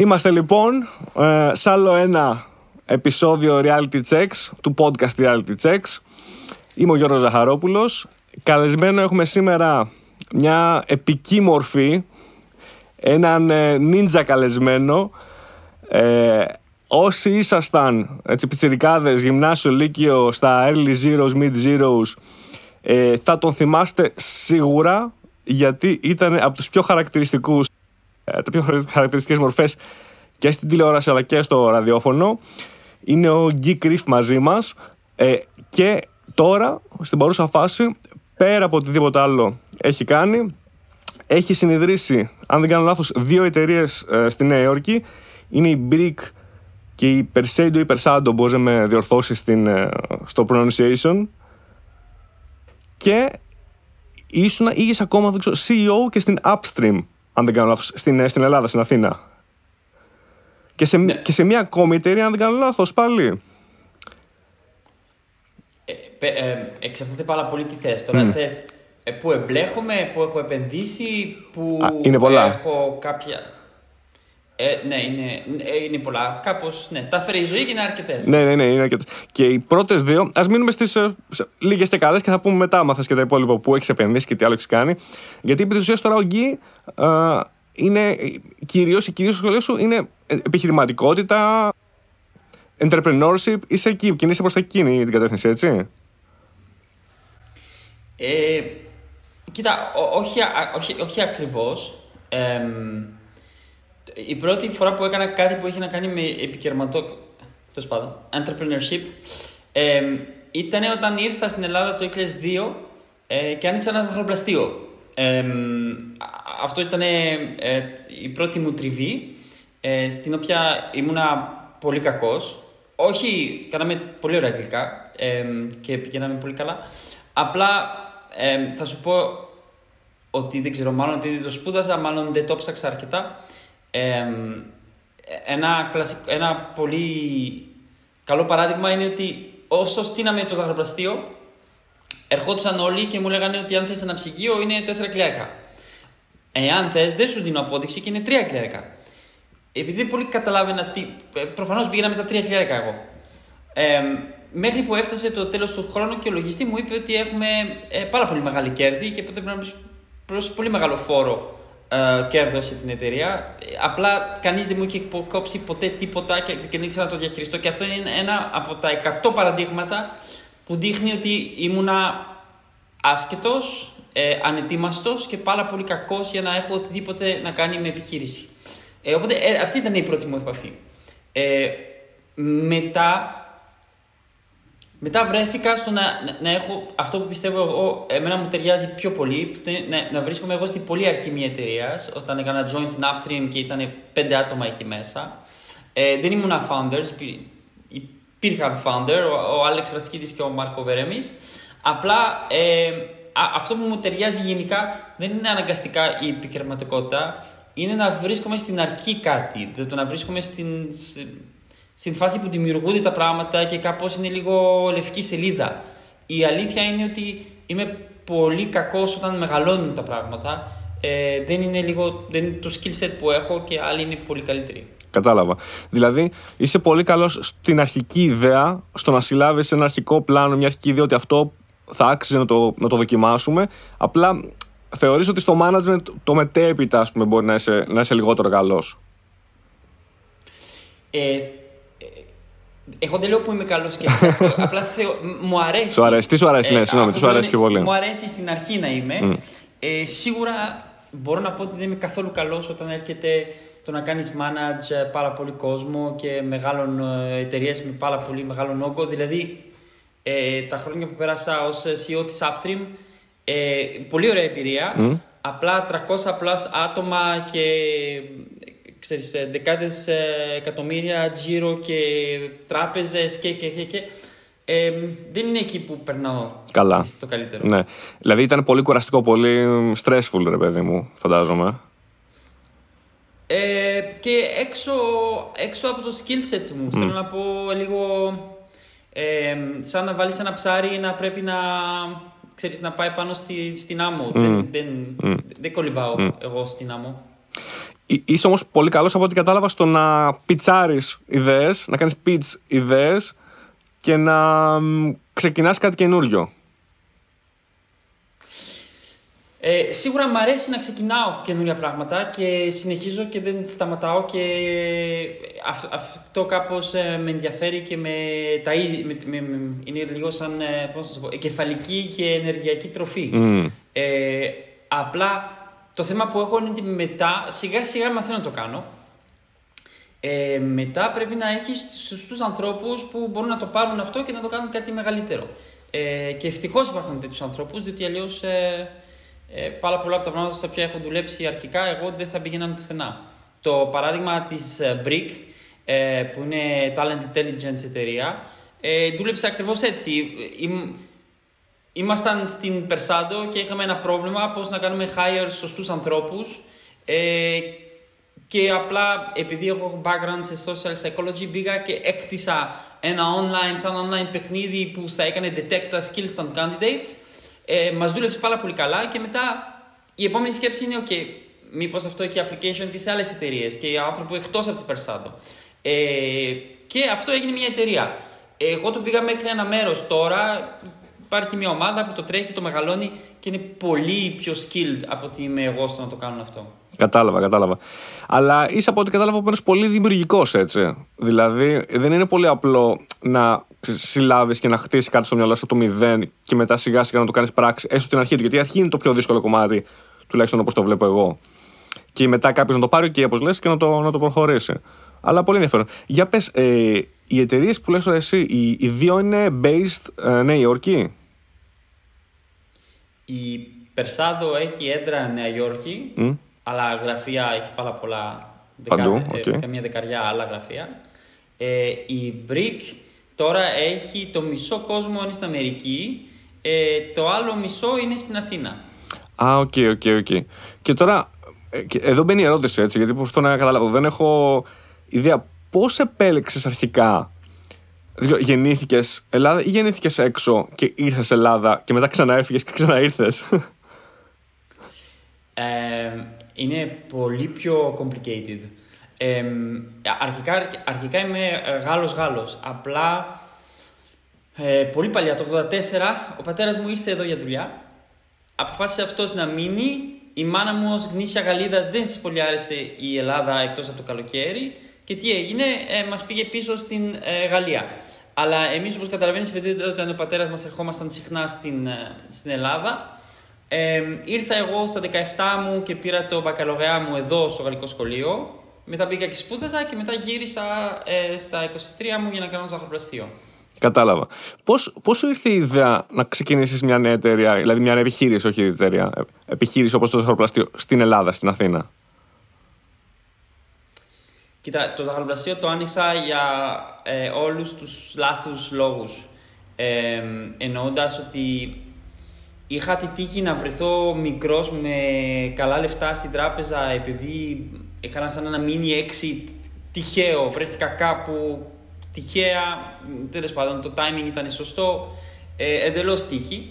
Είμαστε λοιπόν σε άλλο ένα επεισόδιο Reality Checks, του podcast Reality Checks. Είμαι ο Γιώργος Ζαχαρόπουλος. Καλεσμένο έχουμε σήμερα μια επικίμορφη, έναν νίντζα καλεσμένο. Όσοι ήσασταν πιτσιρικάδες, γυμνάσιο, λύκειο, στα early zeros, mid zeros, θα τον θυμάστε σίγουρα, γιατί ήταν από τους πιο χαρακτηριστικούς, τα πιο χαρακτηριστικές μορφές και στην τηλεόραση αλλά και στο ραδιόφωνο. Είναι ο Geek Reef μαζί μας, και τώρα στην παρούσα φάση, πέρα από οτιδήποτε άλλο έχει κάνει, έχει συνειδρήσει, αν δεν κάνω λάθος, δύο εταιρείες στη Νέα Υόρκη. Είναι η Bryq και η Persado ή Persado, μπορεί να με διορθώσει στο pronunciation. Και ήσουν, ήγες ακόμα, δεν ξέρω, CEO και στην Upstream, αν δεν κάνω λάθος, στην Ελλάδα, στην Αθήνα. Και σε, ναι, και σε μια ακόμη εταιρεία, αν δεν κάνω λάθος, πάλι. Εξαρτάται πάρα πολύ τι θες. Τώρα θες που εμπλέχομαι, που έχω επενδύσει, που είναι πολλά. Έχω κάποια... ναι, είναι πολλά. Κάπως, ναι, τα φέρει η ζωή και είναι αρκετές. Ναι, είναι αρκετές. Και οι πρώτες δύο, ας μείνουμε στις λίγες και καλές και θα πούμε μετά, μάθες και τα υπόλοιπα που έχεις επενδύσει και τι άλλο έχεις κάνει. Γιατί επί της ουσίας τώρα ο Γκί είναι κυρίως η σχολή σου είναι επιχειρηματικότητα, entrepreneurship, είσαι εκεί, κινείσαι προς τα εκείνη την κατεύθυνση, έτσι. Κοίτα, όχι ακριβώς. Η πρώτη φορά που έκανα κάτι που είχε να κάνει με entrepreneurship, ήταν όταν ήρθα στην Ελλάδα το 2002 και άνοιξα ένα ζαχαροπλαστείο. Αυτό ήταν η πρώτη μου τριβή, στην οποία ήμουνα πολύ κακός. Όχι, κάναμε πολύ ωραία αγγλικά και πηγαίναμε πολύ καλά. Απλά θα σου πω ότι δεν ξέρω, μάλλον επειδή το σπούδασα, μάλλον δεν το ψάξα αρκετά. Ένα πολύ καλό παράδειγμα είναι ότι όσο στείναμε το ζαχαροπλαστείο, ερχόντουσαν όλοι και μου λέγανε ότι αν θες ένα ψυγείο είναι 4 κλιάρικα. Εάν θες, δεν σου δίνω απόδειξη και είναι 3 κλιάρικα. Επειδή δεν πολύ καταλάβαινα τι. Προφανώς πήγαινα με τα 3 κλιάρικα εγώ. Μέχρι που έφτασε το τέλος του χρόνου και ο λογιστή μου είπε ότι έχουμε πάρα πολύ μεγάλη κέρδη και ποτέ πρέπει να πληρώσει πολύ μεγάλο φόρο κέρδος σε την εταιρεία. Απλά κανείς δεν μου είχε κόψει ποτέ τίποτα και δεν ήξερα να το διαχειριστώ. Και αυτό είναι ένα από τα 100 παραδείγματα που δείχνει ότι ήμουνα άσκετος, ανετοίμαστος και πάρα πολύ κακός για να έχω οτιδήποτε να κάνει με επιχείρηση. Οπότε αυτή ήταν η πρώτη μου επαφή. Μετά βρέθηκα στο να έχω αυτό που πιστεύω εγώ, εμένα μου ταιριάζει πιο πολύ, να βρίσκομαι εγώ στην πολύ αρχή μια εταιρεία, όταν έκανα joint in Upstream και ήταν 5 άτομα εκεί μέσα. Δεν ήμουν founders, υπήρχαν founder, ο Άλεξ Ρατσκίδης και ο Μάρκο Βερέμης. Απλά αυτό που μου ταιριάζει γενικά δεν είναι αναγκαστικά η επιχειρηματικότητα, είναι να βρίσκομαι στην αρκή κάτι, το να βρίσκομαι στην φάση που δημιουργούνται τα πράγματα και κάπως είναι λίγο λευκή σελίδα. Η αλήθεια είναι ότι είμαι πολύ κακός όταν μεγαλώνουν τα πράγματα. Δεν είναι το skill set που έχω και άλλοι είναι πολύ καλύτεροι. Κατάλαβα. Δηλαδή, είσαι πολύ καλός στην αρχική ιδέα, στο να συλλάβεις ένα αρχικό πλάνο, μια αρχική ιδέα ότι αυτό θα άξιζε να το δοκιμάσουμε. Απλά θεωρείς ότι στο management το μετέπειτα, ας πούμε, μπορεί να είσαι λιγότερο καλός. Εγώ δεν λέω που είμαι καλός και απλά μου αρέσει. Σου αρέσει, τι σου αρέσει, ναι, συγγνώμη, τι σου αρέσει πιο πολύ. Μου αρέσει στην αρχή να είμαι. Σίγουρα μπορώ να πω ότι δεν είμαι καθόλου καλός όταν έρχεται το να κάνεις manage πάρα πολύ κόσμο και μεγάλων εταιρείες με πάρα πολύ μεγάλο όγκο. Δηλαδή, τα χρόνια που πέρασα ως CEO της Upstream, πολύ ωραία εμπειρία. Απλά 300 plus άτομα και ξέρεις, δεκάδες εκατομμύρια τζίρο και τράπεζες και. Δεν είναι εκεί που περνάω καλά. Το καλύτερο. Ναι. Δηλαδή ήταν πολύ κουραστικό, πολύ stressful, ρε παιδί μου, φαντάζομαι. Και έξω από το skill set μου, θέλω να πω λίγο σαν να βάλεις ένα ψάρι να πρέπει να πάει πάνω στην άμμο. Δεν κολυμπάω εγώ στην άμμο. Είσαι όμως πολύ καλός από ό,τι κατάλαβα στο να πιτσάρεις ιδέες, να κάνεις pitch ιδέες και να ξεκινάς κάτι καινούριο. Σίγουρα μου αρέσει να ξεκινάω καινούρια πράγματα και συνεχίζω και δεν σταματάω και αυτό κάπως με ενδιαφέρει και με ταΐζει, είναι λίγο σαν κεφαλική και ενεργειακή τροφή. Απλά το θέμα που έχω είναι ότι μετά σιγά σιγά μαθαίνω να το κάνω. Μετά πρέπει να έχεις σωστούς ανθρώπους που μπορούν να το πάρουν αυτό και να το κάνουν κάτι μεγαλύτερο. Και ευτυχώς υπάρχουν τέτοιους ανθρώπους, διότι αλλιώς πάρα πολλά από τα πράγματα στα οποία έχω δουλέψει αρχικά, εγώ δεν θα πήγαιναν πουθενά. Το παράδειγμα της Bryq, που είναι Talent Intelligence εταιρεία, δούλεψε ακριβώς έτσι. Ήμασταν στην Persado και είχαμε ένα πρόβλημα πώς να κάνουμε hire σωστούς ανθρώπους και απλά επειδή έχω background σε social psychology πήγα και έκτισα ένα online, σαν online παιχνίδι που θα έκανε detect the skills των candidates. Μας δούλεψε πάρα πολύ καλά και μετά η επόμενη σκέψη είναι ok, μήπως αυτό έχει application και σε άλλες εταιρείες και άνθρωποι εκτός από τις Persado. Και αυτό έγινε μια εταιρεία. Εγώ το πήγα μέχρι ένα μέρος τώρα. Υπάρχει μια ομάδα που το τρέχει και το μεγαλώνει και είναι πολύ πιο skilled από ότι είμαι εγώ στο να το κάνω αυτό. Κατάλαβα. Αλλά είσαι από ό,τι κατάλαβα που πολύ δημιουργικός, έτσι. Δηλαδή δεν είναι πολύ απλό να συλλάβεις και να χτίσεις κάτι στο μυαλό σου από το μηδέν και μετά σιγά σιγά να το κάνεις πράξη, έστω την αρχή του. Γιατί η αρχή είναι το πιο δύσκολο κομμάτι, τουλάχιστον όπως το βλέπω εγώ. Και μετά κάποιος να το πάρει και όπως λες και να το προχωρήσει. Αλλά πολύ ενδιαφέρον. Για πες, οι εταιρείες που λες τώρα εσύ, οι δύο είναι based Νέα Υόρκη. Η Persado έχει έδρα Νέα Υόρκη, αλλά γραφεία έχει πάρα πολλά. Παντού, καμία δεκαριά άλλα γραφεία. Η Bryq τώρα έχει το μισό κόσμο είναι στην Αμερική, το άλλο μισό είναι στην Αθήνα. Οκ. Και τώρα, εδώ μπαίνει η ερώτηση, έτσι, γιατί προσπαθώ να καταλάβω. Δεν έχω ιδέα πώς επέλεξες αρχικά. Δηλαδή, γεννήθηκες Ελλάδα ή γεννήθηκες έξω και ήρθες Ελλάδα και μετά ξαναέφυγες και ξαναήρθες? Είναι πολύ πιο complicated. Αρχικά είμαι Γάλλος. Απλά πολύ παλιά, το 1984, ο πατέρας μου ήρθε εδώ για δουλειά. Αποφάσισε αυτός να μείνει. Η μάνα μου ως γνήσια Γαλλίδας δεν της πολύ άρεσε η Ελλάδα εκτός από το καλοκαίρι. Και τι έγινε, μας πήγε πίσω στην Γαλλία. Αλλά εμείς, όπως καταλαβαίνεις, επειδή όταν ο πατέρας μας ερχόμασταν συχνά στην Ελλάδα, ήρθα εγώ στα 17 μου και πήρα το μπακαλογρέα μου εδώ στο γαλλικό σχολείο. Μετά πήγα και σπούδαζα και μετά γύρισα στα 23 μου για να κάνω ζαχαροπλαστείο. Κατάλαβα. Πώς σου ήρθε η ιδέα να ξεκινήσεις μια νέα εταιρεία, δηλαδή μια νέα επιχείρηση, όχι εταιρεία, επιχείρηση όπως το ζαχαροπλαστείο, στην Ελλάδα, στην Αθήνα? Κοίτα, το ζαχαροπλαστείο το άνοιξα για όλους τους λάθους λόγους. Εννοώντας ότι είχα τη τύχη να βρεθώ μικρός με καλά λεφτά στην τράπεζα, επειδή είχα σαν ένα mini exit τυχαίο. Βρέθηκα κάπου τυχαία, τέλος πάντων το timing ήταν σωστό, εντελώς τύχη.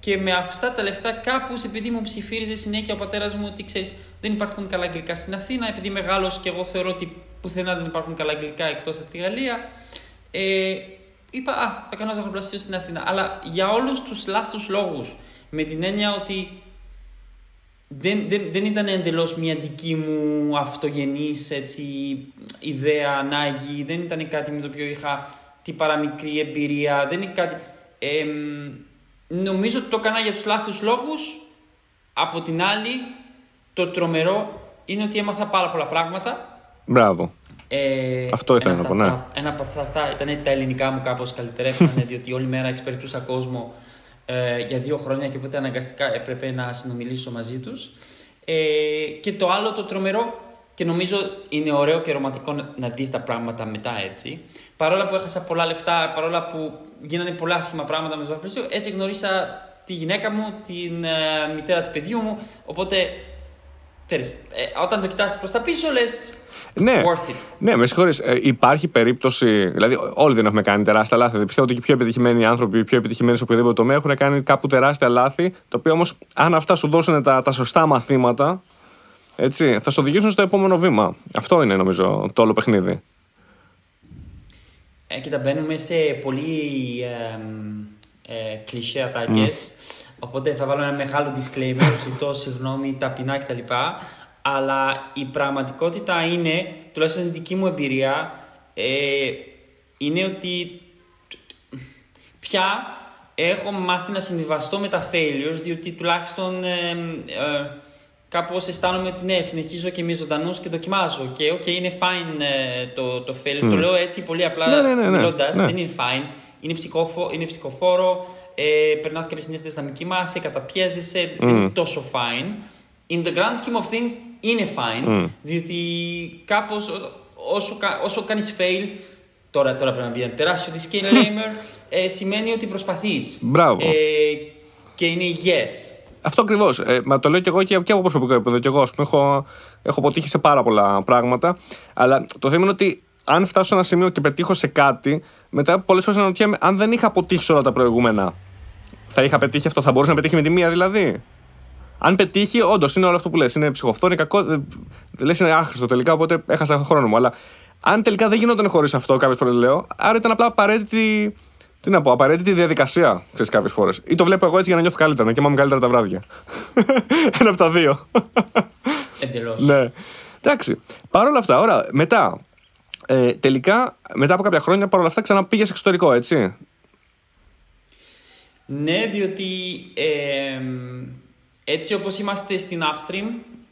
Και με αυτά τα λεφτά κάπως, επειδή μου ψιφύριζε συνέχεια ο πατέρας μου ότι ξέρεις, δεν υπάρχουν καλά αγγλικά στην Αθήνα, επειδή είμαι Γάλλος και εγώ θεωρώ ότι πουθενά δεν υπάρχουν καλά αγγλικά εκτός από τη Γαλλία, είπα θα κάνω ζαχαροπλαστείο στην Αθήνα. Αλλά για όλους τους λάθους λόγους, με την έννοια ότι δεν ήταν εντελώς μια δική μου αυτογενής έτσι, ιδέα, ανάγκη, δεν ήταν κάτι με το οποίο είχα την παραμικρή εμπειρία, δεν είναι κάτι... Νομίζω ότι το έκανα για τους λάθους λόγους. Από την άλλη, το τρομερό είναι ότι έμαθα πάρα πολλά πράγματα. Μπράβο. Αυτό ήθελα να πω, ναι. Ένα από αυτά ήταν τα ελληνικά μου κάπως καλυτερεύσανε, διότι όλη μέρα εξυπηρετούσα κόσμο για 2 χρόνια και οπότε αναγκαστικά έπρεπε να συνομιλήσω μαζί τους. Και το άλλο το τρομερό, και νομίζω είναι ωραίο και ρομαντικό να δεις τα πράγματα μετά έτσι. Παρόλα που έχασα πολλά λεφτά, παρόλα που γίνανε πολλά άσχημα πράγματα με το ζαχαροπλαστείο, έτσι γνωρίσα τη γυναίκα μου, την μητέρα του παιδιού μου. Οπότε, ξέρεις, όταν το κοιτάς προς τα πίσω λες, ναι, worth it. Ναι, με συγχωρείς, υπάρχει περίπτωση, δηλαδή όλοι δεν έχουμε κάνει τεράστια λάθη. Πιστεύω ότι και οι πιο επιτυχημένοι άνθρωποι, οι πιο επιτυχημένοι σε οποιοδήποτε τομέα έχουν κάνει κάπου τεράστια λάθη, τα οποία όμως αν αυτά σου δώσουν τα σωστά μαθήματα, Έτσι, θα σε οδηγήσουν στο επόμενο βήμα. Αυτό είναι νομίζω το όλο παιχνίδι. Κοίτα, μπαίνουμε σε πολύ κλισέ ατάκες, οπότε θα βάλω ένα μεγάλο disclaimer, ζητώ συγγνώμη, ταπεινά κτλ. Αλλά η πραγματικότητα είναι, τουλάχιστον η δική μου εμπειρία, είναι ότι πια έχω μάθει να συνδυαστώ με τα failures, διότι τουλάχιστον κάπως αισθάνομαι ότι ναι, συνεχίζω και είμαι ζωντανός και δοκιμάζω. Και okay, είναι fine το failure. Το λέω έτσι πολύ απλά μιλώντας, δεν είναι fine. Είναι ψυχοφόρο, περνάς κάποιες νύχτες να μην κοιμάσαι, καταπιέζεσαι, δεν είναι τόσο fine. In the grand scheme of things, είναι fine, διότι κάπως όσο κάνεις fail, τώρα πρέπει να πει ένα τεράστιο disclaimer, σημαίνει ότι προσπαθείς. Μπράβο. Και είναι yes. Αυτό ακριβώς. Μα το λέω και εγώ και από προσωπικό επίπεδο. Και εγώ, έχω αποτύχει σε πάρα πολλά πράγματα. Αλλά το θέμα είναι ότι αν φτάσω σε ένα σημείο και πετύχω σε κάτι, μετά πολλές φορές αναρωτιέμαι αν δεν είχα αποτύχει όλα τα προηγούμενα. Θα είχα πετύχει αυτό, θα μπορούσα να πετύχει με τη μία δηλαδή. Αν πετύχει, όντως είναι όλο αυτό που λες. Είναι ψυχοφθόρο, είναι κακό. Λες είναι άχρηστο τελικά, οπότε έχασα χρόνο μου. Αλλά αν τελικά δεν γινόταν χωρίς αυτό, κάποιες φορές λέω, άρα ήταν απλά απαραίτητη. Τι να πω, απαραίτητη διαδικασία, ξέρεις, κάποιες φορές. Ή το βλέπω εγώ έτσι για να νιώθω καλύτερα, να κοιμάμαι καλύτερα τα βράδια. Ένα από τα δύο. Εντελώς. Ναι. Εντάξει. Παρ' όλα αυτά, ωραία, μετά. Τελικά, μετά από κάποια χρόνια, παρ' όλα αυτά, ξαναπήγες εξωτερικό, έτσι. Ναι, διότι. Έτσι όπως είμαστε στην Upstream,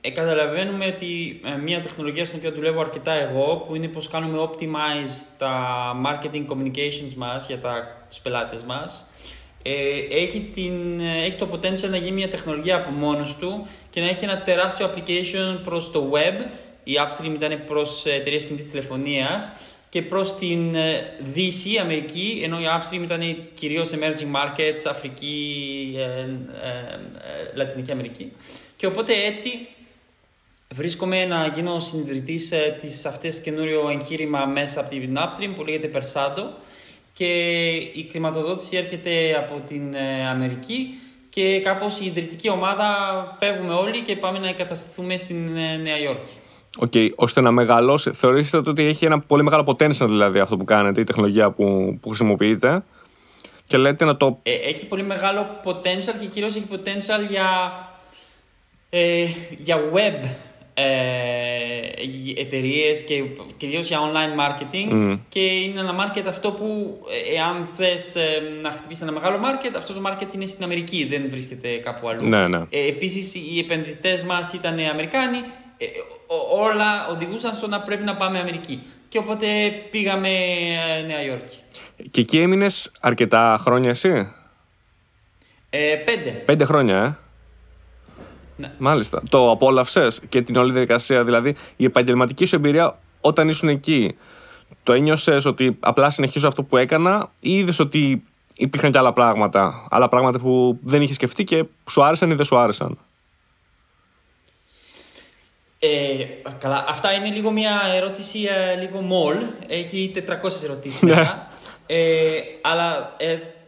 καταλαβαίνουμε ότι μια τεχνολογία στην οποία δουλεύω αρκετά εγώ, που είναι πως κάνουμε optimize τα marketing communications μας για τους πελάτες μας, έχει το potential να γίνει μια τεχνολογία από μόνος του και να έχει ένα τεράστιο application προς το web. Η Upstream ήταν προς εταιρείες κινητής τηλεφωνίας και προς την Δύση, Αμερική, ενώ η Upstream ήταν κυρίως emerging markets, Αφρική, Λατινική Αμερική. Και οπότε έτσι βρίσκομαι να γίνω συνειδητής της αυτές καινούριο εγχείρημα μέσα από την Upstream που λέγεται Persado και η χρηματοδότηση έρχεται από την Αμερική και κάπως η ιδρυτική ομάδα φεύγουμε όλοι και πάμε να εγκατασταθούμε στην Νέα Υόρκη. Okay, ώστε να μεγαλώσει, θεωρήσετε ότι έχει ένα πολύ μεγάλο potential δηλαδή αυτό που κάνετε, η τεχνολογία που χρησιμοποιείτε και λέτε να το... Έχει πολύ μεγάλο potential και κυρίως έχει potential για web εταιρείες και κυρίως για online marketing και είναι ένα market αυτό που εάν θες να χτυπήσεις ένα μεγάλο market, αυτό το market είναι στην Αμερική, δεν βρίσκεται κάπου αλλού. Ναι. Επίσης οι επενδυτές μας ήταν Αμερικάνοι, όλα οδηγούσαν στο να πρέπει να πάμε Αμερική. Και οπότε πήγαμε Νέα Υόρκη. Και εκεί έμεινες αρκετά χρόνια εσύ? 5. 5 χρόνια, Ναι. Μάλιστα. Το απόλαυσες και την όλη διαδικασία, δηλαδή η επαγγελματική σου εμπειρία όταν ήσουν εκεί. Το ένιωσες ότι απλά συνεχίζω αυτό που έκανα ή είδες ότι υπήρχαν και άλλα πράγματα? Άλλα πράγματα που δεν είχες σκεφτεί και σου άρεσαν ή δεν σου άρεσαν? Καλά. Αυτά είναι λίγο μια ερώτηση, λίγο μολ. Έχει 400 ερωτήσεις μέσα. Αλλά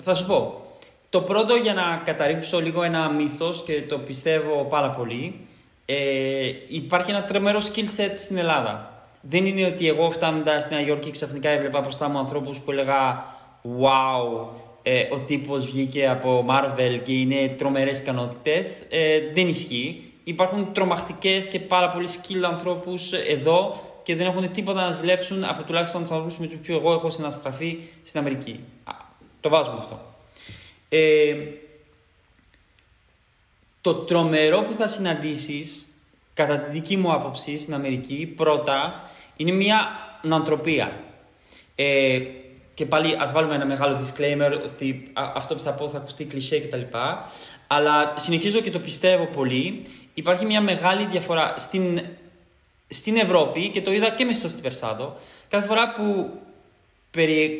θα σου πω. Το πρώτο για να καταρρύψω λίγο ένα μύθος και το πιστεύω πάρα πολύ. Υπάρχει ένα τρομερό skill set στην Ελλάδα. Δεν είναι ότι εγώ φτάνοντας στη Νέα Υόρκη ξαφνικά έβλεπα μπροστά μου ανθρώπους που έλεγα wow, ο τύπος βγήκε από Marvel και είναι τρομερές ικανότητες. Δεν ισχύει. Υπάρχουν τρομακτικές και πάρα πολλοί σκύλοι ανθρώπους εδώ και δεν έχουν τίποτα να ζηλέψουν από τουλάχιστον τους ανθρώπους με τους οποίους εγώ έχω συναστραφεί στην Αμερική. Το βάζουμε αυτό. Το τρομερό που θα συναντήσεις, κατά τη δική μου άποψη στην Αμερική, πρώτα, είναι μια νοοτροπία. Και πάλι ας βάλουμε ένα μεγάλο disclaimer ότι αυτό που θα πω θα ακουστεί κλισέ κτλ. Αλλά συνεχίζω και το πιστεύω πολύ. Υπάρχει μια μεγάλη διαφορά στην Ευρώπη και το είδα και μέσα στην Περσάδο. Κάθε φορά που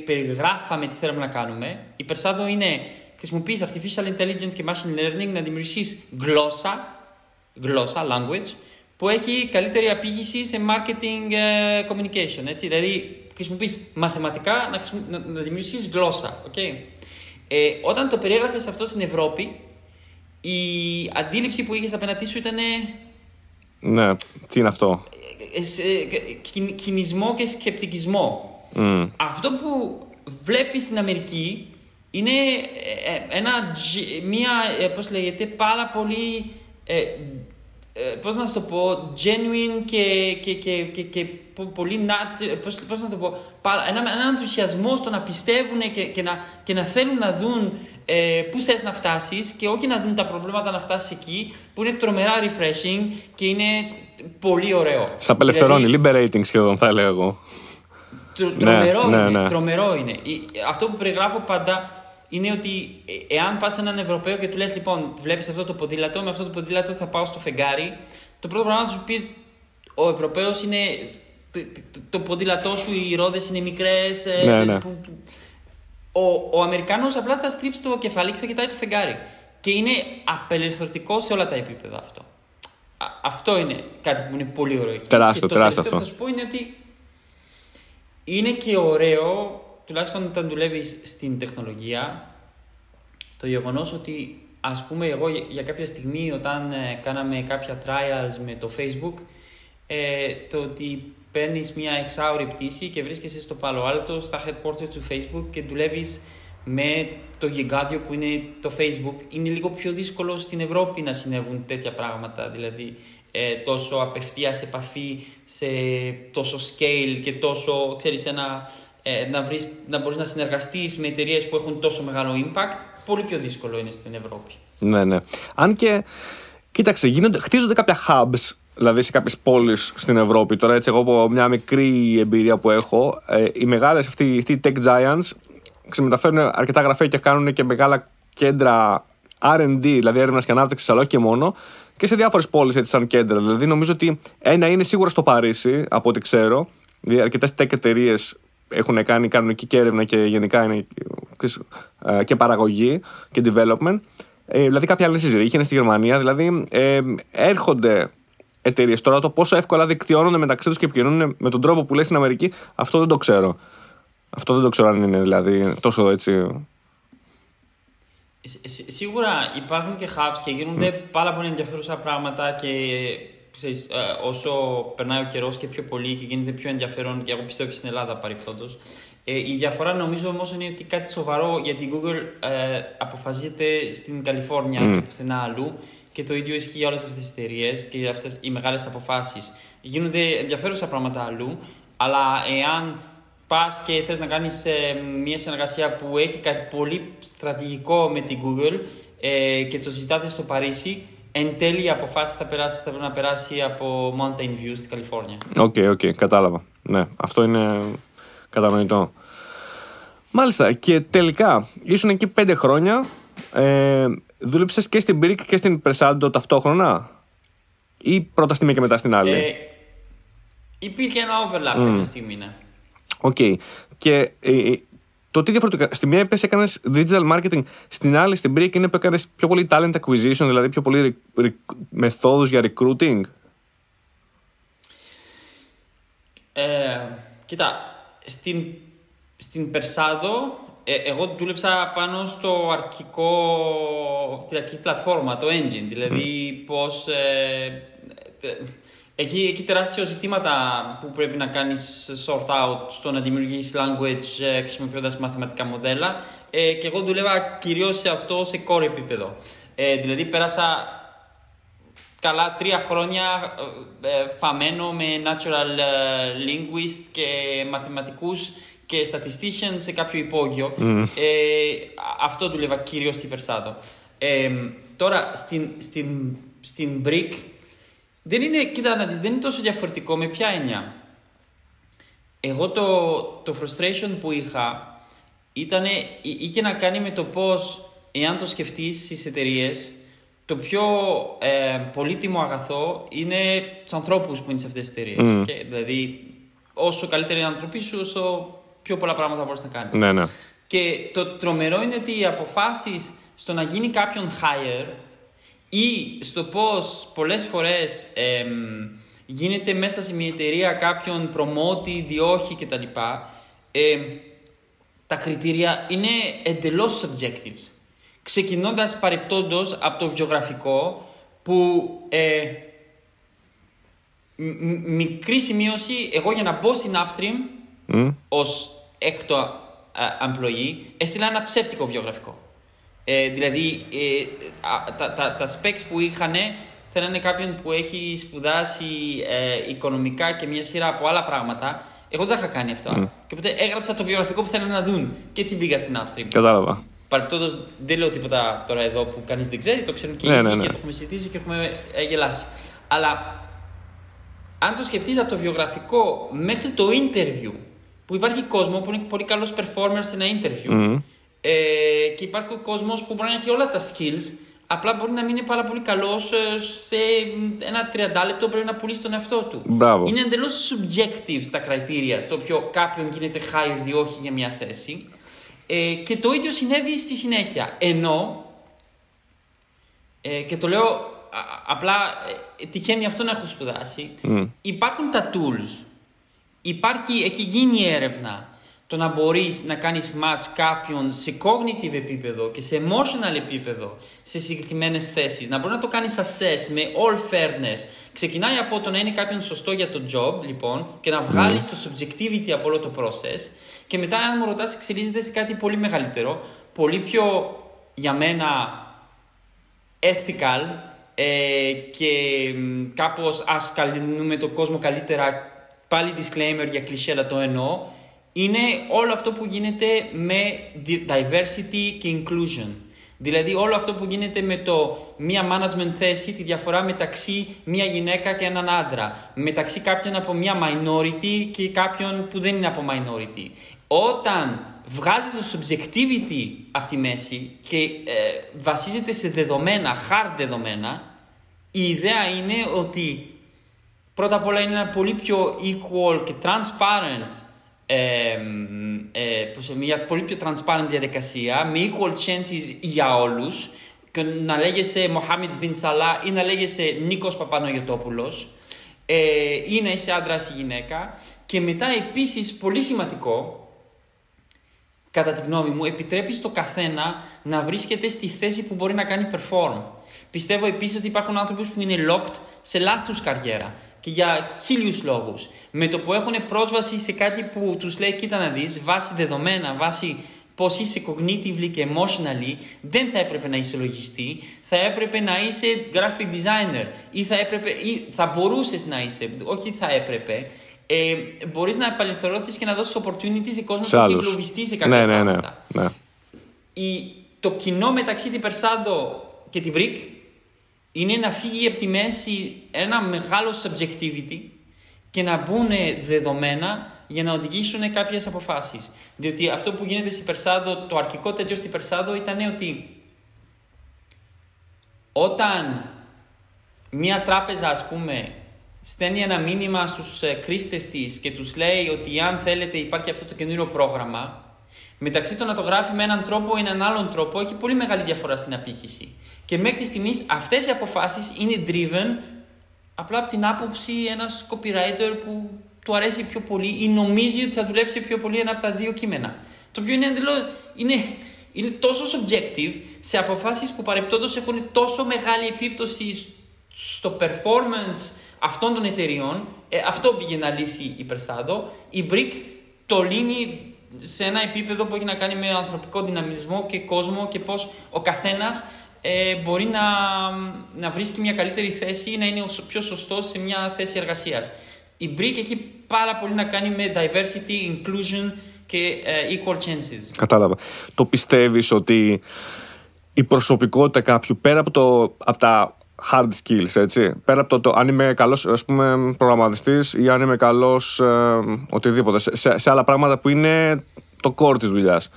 περιγράφαμε τι θέλουμε να κάνουμε, η Περσάδο είναι χρησιμοποιείς artificial intelligence και machine learning να δημιουργήσεις γλώσσα, language, που έχει καλύτερη απήγηση σε marketing communication. Έτσι, δηλαδή χρησιμοποιείς μαθηματικά να δημιουργήσεις γλώσσα. Okay. Όταν το περιέγραφες αυτό στην Ευρώπη, η αντίληψη που είχες απέναντί σου ήταν Ναι, τι είναι αυτό. Κινησμό και σκεπτικισμό. Mm. Αυτό που βλέπεις στην Αμερική είναι μια, πώς λέγεται, πάρα πολύ, πώς να το πω, genuine και πολύ, πώς να το πω, έναν ενθουσιασμό στο να πιστεύουν και να θέλουν να δουν πού θες να φτάσεις και όχι να δουν τα προβλήματα να φτάσεις εκεί, που είναι τρομερά refreshing και είναι πολύ ωραίο. Σα απελευθερώνει, δηλαδή, liberating σχεδόν θα έλεγα εγώ. Τρομερό είναι. Αυτό που περιγράφω πάντα είναι ότι εάν πας έναν Ευρωπαίο και του λες, λοιπόν, βλέπεις αυτό το ποδήλατο, με αυτό το ποδήλατο θα πάω στο φεγγάρι, το πρώτο πράγμα θα σου πει ο Ευρωπαίος είναι το ποδήλατό σου, οι ρόδες είναι μικρές. Ο Αμερικάνος απλά θα στρίψει το κεφάλι και θα κοιτάει το φεγγάρι. Και είναι απελευθερωτικό σε όλα τα επίπεδα αυτό. Αυτό είναι κάτι που είναι πολύ ωραίο. Τεράστιο, και το τελευταίο που θα σου πω είναι ότι είναι και ωραίο, τουλάχιστον όταν δουλεύεις στην τεχνολογία, το γεγονός ότι, ας πούμε, εγώ για κάποια στιγμή όταν κάναμε κάποια trials με το Facebook, το ότι παίρνεις μια 6ωρη πτήση και βρίσκεσαι στο Πάλο Άλτο, στα headquarters του Facebook και δουλεύεις με το γιγάντιο που είναι το Facebook. Είναι λίγο πιο δύσκολο στην Ευρώπη να συνέβουν τέτοια πράγματα, δηλαδή τόσο απευθείας επαφή σε τόσο scale και τόσο, ξέρεις, να μπορείς να συνεργαστείς με εταιρείες που έχουν τόσο μεγάλο impact. Πολύ πιο δύσκολο είναι στην Ευρώπη. Ναι, ναι. Αν και, κοίταξε, χτίζονται κάποια hubs, δηλαδή σε κάποιες πόλεις στην Ευρώπη. Τώρα, έτσι, εγώ από μια μικρή εμπειρία που έχω, οι μεγάλες αυτοί tech giants ξεμεταφέρουν αρκετά γραφεία και κάνουν και μεγάλα κέντρα R&D, δηλαδή έρευνας και ανάπτυξης, αλλά όχι και μόνο, και σε διάφορες πόλεις έτσι σαν κέντρα. Δηλαδή, νομίζω ότι ένα είναι σίγουρα στο Παρίσι, από ό,τι ξέρω. Δηλαδή, αρκετές tech εταιρείες έχουν κάνει κανονική και έρευνα και γενικά είναι και παραγωγή και development. Δηλαδή, κάποια άλλη συζήτηση είναι στη Γερμανία. Δηλαδή, έρχονται εταιρείες. Τώρα, το πόσο εύκολα δικτυώνονται μεταξύ τους και επικοινωνούν με τον τρόπο που λέει στην Αμερική, αυτό δεν το ξέρω. Αυτό δεν το ξέρω αν είναι δηλαδή τόσο έτσι. Σίγουρα υπάρχουν και hubs και γίνονται πάρα πολύ ενδιαφέρουσα πράγματα και όσο περνάει ο καιρός και πιο πολύ και γίνεται πιο ενδιαφέρον, και εγώ πιστεύω και στην Ελλάδα παρεπιπτόντως. Η διαφορά νομίζω όμως είναι ότι κάτι σοβαρό για την Google αποφασίζεται στην Καλιφόρνια και πουθενά αλλού, και το ίδιο ισχύει για όλες αυτές τις εταιρείες και αυτές οι μεγάλες αποφάσεις. Γίνονται ενδιαφέρουσα πράγματα αλλού, αλλά εάν πας και θες να κάνεις μια συνεργασία που έχει κάτι πολύ στρατηγικό με την Google και το συζητάτε στο Παρίσι, εν τέλει η αποφάση θα πρέπει να περάσει από Mountain View στην Καλιφόρνια. Οκ, κατάλαβα. Ναι, αυτό είναι κατανοητό. Μάλιστα, και τελικά ήσουν εκεί 5 χρόνια. Δούλεψες και στην Bryq και στην Persado ταυτόχρονα, ή πρώτα στη μία και μετά στην άλλη? Υπήρχε ένα overlap κάποια στιγμή, ναι. Okay. Και το τι διαφορετικά. Στη μία έκανες digital marketing, στην άλλη, στην Bryq, είναι που έκανες πιο πολύ talent acquisition, δηλαδή πιο πολύ μεθόδους για recruiting. Κοίτα, στην Persado εγώ δούλεψα πάνω στο την αρχική πλατφόρμα, το engine, δηλαδή πώς... Εκεί τεράστια ζητήματα που πρέπει να κάνεις sort out στο να δημιουργήσεις language χρησιμοποιώντας μαθηματικά μοντέλα, και εγώ δουλεύα κυρίως σε αυτό σε core επίπεδο. Δηλαδή πέρασα καλά 3 χρόνια φαμένο με natural linguist και μαθηματικούς και statistician σε κάποιο υπόγειο. Αυτό δουλεύα κυρίως στην Persado. Τώρα στην Bryq δεν είναι τόσο διαφορετικό. Με ποια έννοια? Εγώ το frustration που είχα είχε να κάνει με το πώς, εάν το σκεφτείς στις εταιρείες, το πιο πολύτιμο αγαθό είναι τους ανθρώπους που είναι σε αυτές τις εταιρείες. Δηλαδή, όσο καλύτερη είναι η ανθρωπή σου, όσο πιο πολλά πράγματα μπορείς να κάνεις. Ναι, ναι. Και το τρομερό είναι ότι οι αποφάσεις στο να γίνει κάποιον hire ή στο πώς πολλές φορές γίνεται μέσα σε μια εταιρεία κάποιον promoted ή όχι κτλ. Τα κριτήρια είναι εντελώς subjective. Ξεκινώντας παρεπτόντως από το βιογραφικό, που μικρή σημείωση, εγώ για να μπω στην Upstream ως έκτο employee, έστειλα ένα ψεύτικο βιογραφικό. Δηλαδή, τα specs που είχανε θέλανε κάποιον που έχει σπουδάσει οικονομικά και μια σειρά από άλλα πράγματα. Εγώ δεν τα είχα κάνει αυτά. Και οπότε έγραψα το βιογραφικό που θέλανε να δουν. Και έτσι μπήκα στην Upstream. Κατάλαβα. Παρεπτόντως, δεν λέω τίποτα τώρα εδώ που κανείς δεν ξέρει, το ξέρουν και οι ίδιοι και το έχουμε συζητήσει και έχουμε γελάσει. Αλλά αν το σκεφτείς από το βιογραφικό μέχρι το interview, που υπάρχει κόσμο που είναι πολύ καλός performer σε ένα interview, και υπάρχει κόσμος που μπορεί να έχει όλα τα skills, απλά μπορεί να μην είναι πάρα πολύ καλός σε ένα 30 λεπτό πρέπει να πουλήσει τον εαυτό του. Μπράβο. Είναι εντελώς subjective στα κριτήρια, στο οποίο κάποιον γίνεται hired ή όχι για μια θέση. Και το ίδιο συνέβη στη συνέχεια. Ενώ, και το λέω απλά τυχαίνει αυτό να έχω σπουδάσει, υπάρχουν τα tools, υπάρχει, εκεί γίνει η έρευνα, το να μπορείς να κάνεις match κάποιον σε cognitive επίπεδο και σε emotional επίπεδο, σε συγκεκριμένες θέσεις, να μπορεί να το κάνεις assess με all fairness. Ξεκινάει από το να είναι κάποιον σωστό για το job, λοιπόν, και να βγάλεις το subjectivity από όλο το process, και μετά, αν μου ρωτάς, εξελίσσεται σε κάτι πολύ μεγαλύτερο, πολύ πιο, για μένα, ethical, και κάπως ας καλύνουμε τον κόσμο καλύτερα, πάλι disclaimer για κλισέ, αλλά το εννοώ. Είναι όλο αυτό που γίνεται με diversity και inclusion. Δηλαδή όλο αυτό που γίνεται με το μία management θέση, τη διαφορά μεταξύ μία γυναίκα και έναν άντρα, μεταξύ κάποιον από μία minority και κάποιον που δεν είναι από minority. Όταν βγάζεις το subjectivity από τη μέση και βασίζεται σε δεδομένα, hard δεδομένα, η ιδέα είναι ότι πρώτα απ' όλα είναι ένα πολύ πιο equal και transparent, μια πολύ πιο transparent διαδικασία με equal chances για όλους, και να λέγεσαι Μοχάμιντ Μπιν Σαλά ή να λέγεσαι Νίκος Παπανογιωτόπουλος, ή να είσαι άντρας ή γυναίκα. Και μετά επίσης, πολύ σημαντικό κατά τη γνώμη μου, επιτρέπει στο καθένα να βρίσκεται στη θέση που μπορεί να κάνει perform. Πιστεύω επίσης ότι υπάρχουν άνθρωποι που είναι locked σε λάθους καριέρα και για χίλιους λόγους. Με το που έχουν πρόσβαση σε κάτι που τους λέει κοίτα να δεις, βάσει δεδομένα, βάσει πως είσαι cognitively και emotionally, δεν θα έπρεπε να είσαι λογιστή, θα έπρεπε να είσαι graphic designer ή θα μπορούσες να είσαι, όχι θα έπρεπε. Μπορείς να απελευθερωθείς και να δώσεις opportunities σε κόσμο που έχει εγκλωβιστεί σε κάποια πράγματα. Ναι. Το κοινό μεταξύ την Persado και την Bryq είναι να φύγει από τη μέση ένα μεγάλο subjectivity και να μπουν δεδομένα για να οδηγήσουν κάποιες αποφάσεις. Διότι αυτό που γίνεται στην Persado, το αρχικό τέτοιο στην Persado ήταν ότι όταν μια τράπεζα, ας πούμε, στέλνει ένα μήνυμα στους χρήστες της και τους λέει ότι αν θέλετε υπάρχει αυτό το καινούριο πρόγραμμα, μεταξύ το να το γράφει με έναν τρόπο ή έναν άλλον τρόπο έχει πολύ μεγάλη διαφορά στην απήχηση. Και μέχρι στιγμής αυτές οι αποφάσεις είναι driven απλά από την άποψη ένας copywriter που του αρέσει πιο πολύ ή νομίζει ότι θα δουλέψει πιο πολύ ένα από τα δύο κείμενα. Το οποίο είναι τόσο subjective σε αποφάσεις που παρεπτόντως έχουν τόσο μεγάλη επίπτωση στο performance αυτών των εταιριών. Αυτό πήγε να λύσει η Persado. Η Bryq το λύνει σε ένα επίπεδο που έχει να κάνει με ανθρωπικό δυναμισμό και κόσμο και πώς ο καθένας μπορεί να βρίσκει μια καλύτερη θέση ή να είναι πιο σωστός σε μια θέση εργασίας. Η Bryq έχει πάρα πολύ να κάνει με diversity, inclusion και equal chances. Κατάλαβα. Το πιστεύεις ότι η προσωπικότητα κάποιου πέρα από τα hard skills, έτσι, πέρα από το αν είμαι καλός, ας πούμε, προγραμματιστής ή αν είμαι καλός οτιδήποτε σε άλλα πράγματα που είναι το core της δουλειάς,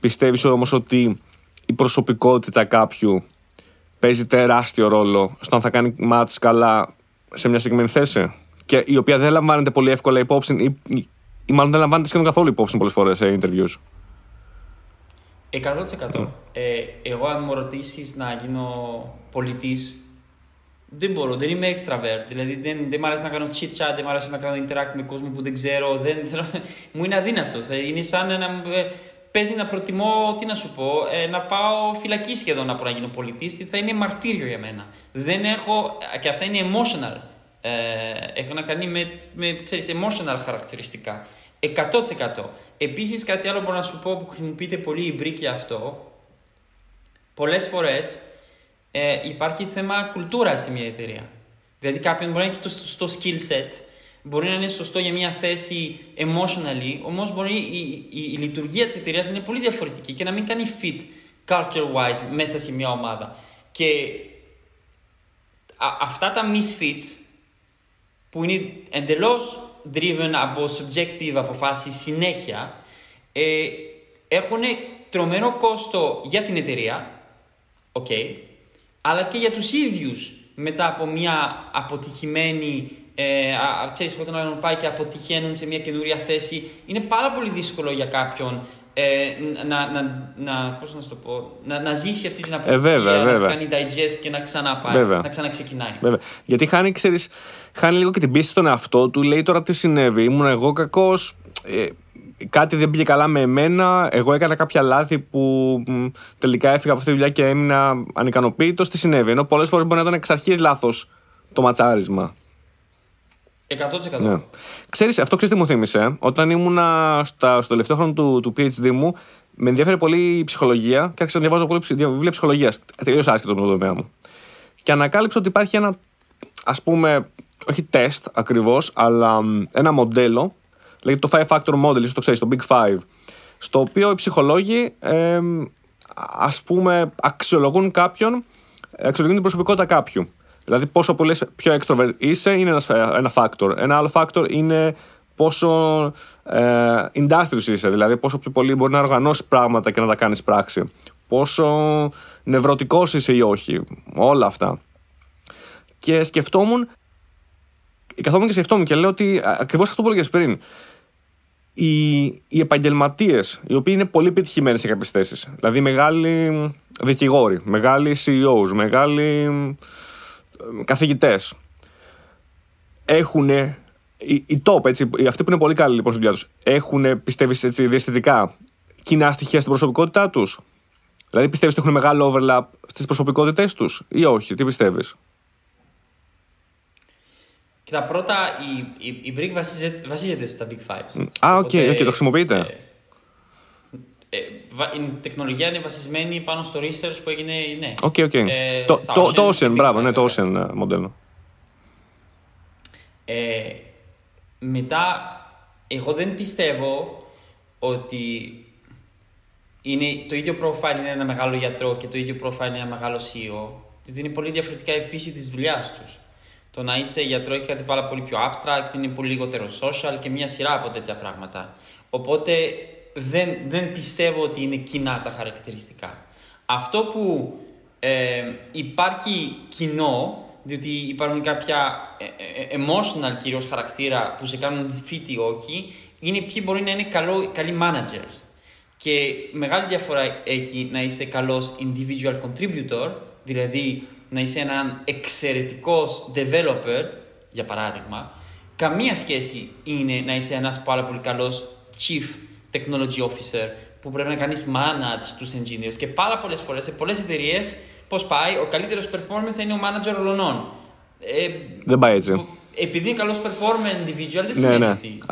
πιστεύεις όμως ότι η προσωπικότητα κάποιου παίζει τεράστιο ρόλο στο αν θα κάνει match καλά σε μια συγκεκριμένη θέση, και η οποία δεν λαμβάνεται πολύ εύκολα υπόψη ή μάλλον δεν λαμβάνεται σχεδόν καθόλου υπόψη πολλές φορές σε interviews? 100%. Εγώ, αν μου ρωτήσεις να γίνω πολιτής, δεν μπορώ, δεν είμαι extravert. Δηλαδή δεν μ' αρέσει να κάνω chit chat, δεν μ' αρέσει να κάνω interact με κόσμο που δεν ξέρω. Μου είναι αδύνατο. Είναι σαν να παίζει να προτιμώ, τι να σου πω, να πάω φυλακή σχεδόν από να γίνω πολιτής. Θα είναι μαρτύριο για μένα. Δεν έχω, και αυτά είναι emotional έχουν να κάνει με ξέρεις, emotional χαρακτηριστικά. 100%. Επίσης κάτι άλλο μπορώ να σου πω που χρησιμοποιείται πολύ η Bryq αυτό. Πολλές φορές υπάρχει θέμα κουλτούρας σε μια εταιρεία. Δηλαδή κάποιον μπορεί να έχει το σωστό skill set, μπορεί να είναι σωστό για μια θέση emotionally, όμως μπορεί η λειτουργία της εταιρείας να είναι πολύ διαφορετική και να μην κάνει fit culture-wise μέσα σε μια ομάδα. Και αυτά τα misfits που είναι εντελώς driven από subjective αποφάσεις συνέχεια έχουν τρομερό κόστο για την εταιρεία, okay, αλλά και για τους ίδιους μετά από μια αποτυχημένη ξέρεις, όταν πάει και αποτυχαίνουν σε μια καινούρια θέση, είναι πάρα πολύ δύσκολο για κάποιον να ζήσει αυτή την αποτυχία, να την κάνει digest και να ξαναπάει, να ξαναξεκινάει. Γιατί χάνει, ξέρεις, χάνει λίγο και την πίστη στον εαυτό του, λέει τώρα τι συνέβη, ήμουν εγώ κακός, κάτι δεν πήγε καλά με εμένα, εγώ έκανα κάποια λάθη που τελικά έφυγα από αυτή τη δουλειά και έμεινα ανικανοποιητός, τι συνέβη, ενώ πολλές φορές μπορεί να ήταν εξ αρχής λάθος το ματσάρισμα. 100%. Ναι. Ξέρεις, αυτό ξέρεις τι μου θύμισε. Όταν ήμουνα στο τελευταίο χρόνο του PhD μου, με ενδιαφέρει πολύ η ψυχολογία και άρχισα να διαβάζω πολύ βιβλία ψυχολογίας. Τελείως άσχετο με το τομέα μου. Και ανακάλυψα ότι υπάρχει ένα, ας πούμε, όχι τεστ ακριβώς, αλλά ένα μοντέλο, λέγεται το 5-factor model, ίσως το ξέρεις, το Big 5, στο οποίο οι ψυχολόγοι, ας πούμε, αξιολογούν την προσωπικότητα κάποιου. Δηλαδή, πόσο πολύ πιο extrovert είσαι είναι ένα factor. Ένα άλλο factor είναι πόσο industrious είσαι, δηλαδή πόσο πιο πολύ μπορεί να οργανώσεις πράγματα και να τα κάνεις πράξη. Πόσο νευρωτικός είσαι ή όχι. Όλα αυτά. Και σκεφτόμουν και λέω ότι ακριβώς αυτό που έλεγες πριν. Οι επαγγελματίες, οι οποίοι είναι πολύ επιτυχημένοι σε κάποιες θέσεις, δηλαδή μεγάλοι δικηγόροι, μεγάλοι CEOs, μεγάλοι καθηγητές, έχουν οι top, έτσι, αυτοί που είναι πολύ καλοί λοιπόν στη δουλειά τους, έχουν, πιστεύεις, έτσι, διαστητικά κοινά στοιχεία στην προσωπικότητά τους? Δηλαδή πιστεύεις ότι έχουν μεγάλο overlap στις προσωπικότητές τους ή όχι, τι πιστεύεις? Κοίτα, πρώτα η Bryq βασίζεται στα Big Fives. Οπότε, το χρησιμοποιείτε. Η τεχνολογία είναι βασισμένη πάνω στο research που έγινε. Ναι. Okay. Το Ocean, μπράβο, ναι, το Ocean μοντέλο. Μετά, εγώ δεν πιστεύω ότι είναι το ίδιο profile είναι ένα μεγάλο γιατρό και το ίδιο profile είναι ένα μεγάλο CEO, διότι είναι πολύ διαφορετικά η φύση της δουλειάς τους. Το να είσαι γιατρό έχει κάτι πάρα πολύ πιο abstract, είναι πολύ λιγότερο social και μια σειρά από τέτοια πράγματα. Οπότε δεν πιστεύω ότι είναι κοινά τα χαρακτηριστικά. Αυτό που υπάρχει κοινό, διότι υπάρχουν κάποια emotional κυρίως χαρακτήρα που σε κάνουν fit ή όχι, είναι ποιοι μπορεί να είναι καλοί managers. Και μεγάλη διαφορά έχει να είσαι καλός individual contributor, δηλαδή να είσαι έναν εξαιρετικός developer, για παράδειγμα. Καμία σχέση είναι να είσαι ένας πάρα πολύ καλός chief technology officer που πρέπει να κάνεις manage τους engineers, και πάρα πολλές φορές σε πολλές εταιρείες πώς πάει, ο καλύτερος performer θα είναι ο manager ολονών. Δεν πάει έτσι. Επειδή είναι καλός performer individual δεν σημαίνει ότι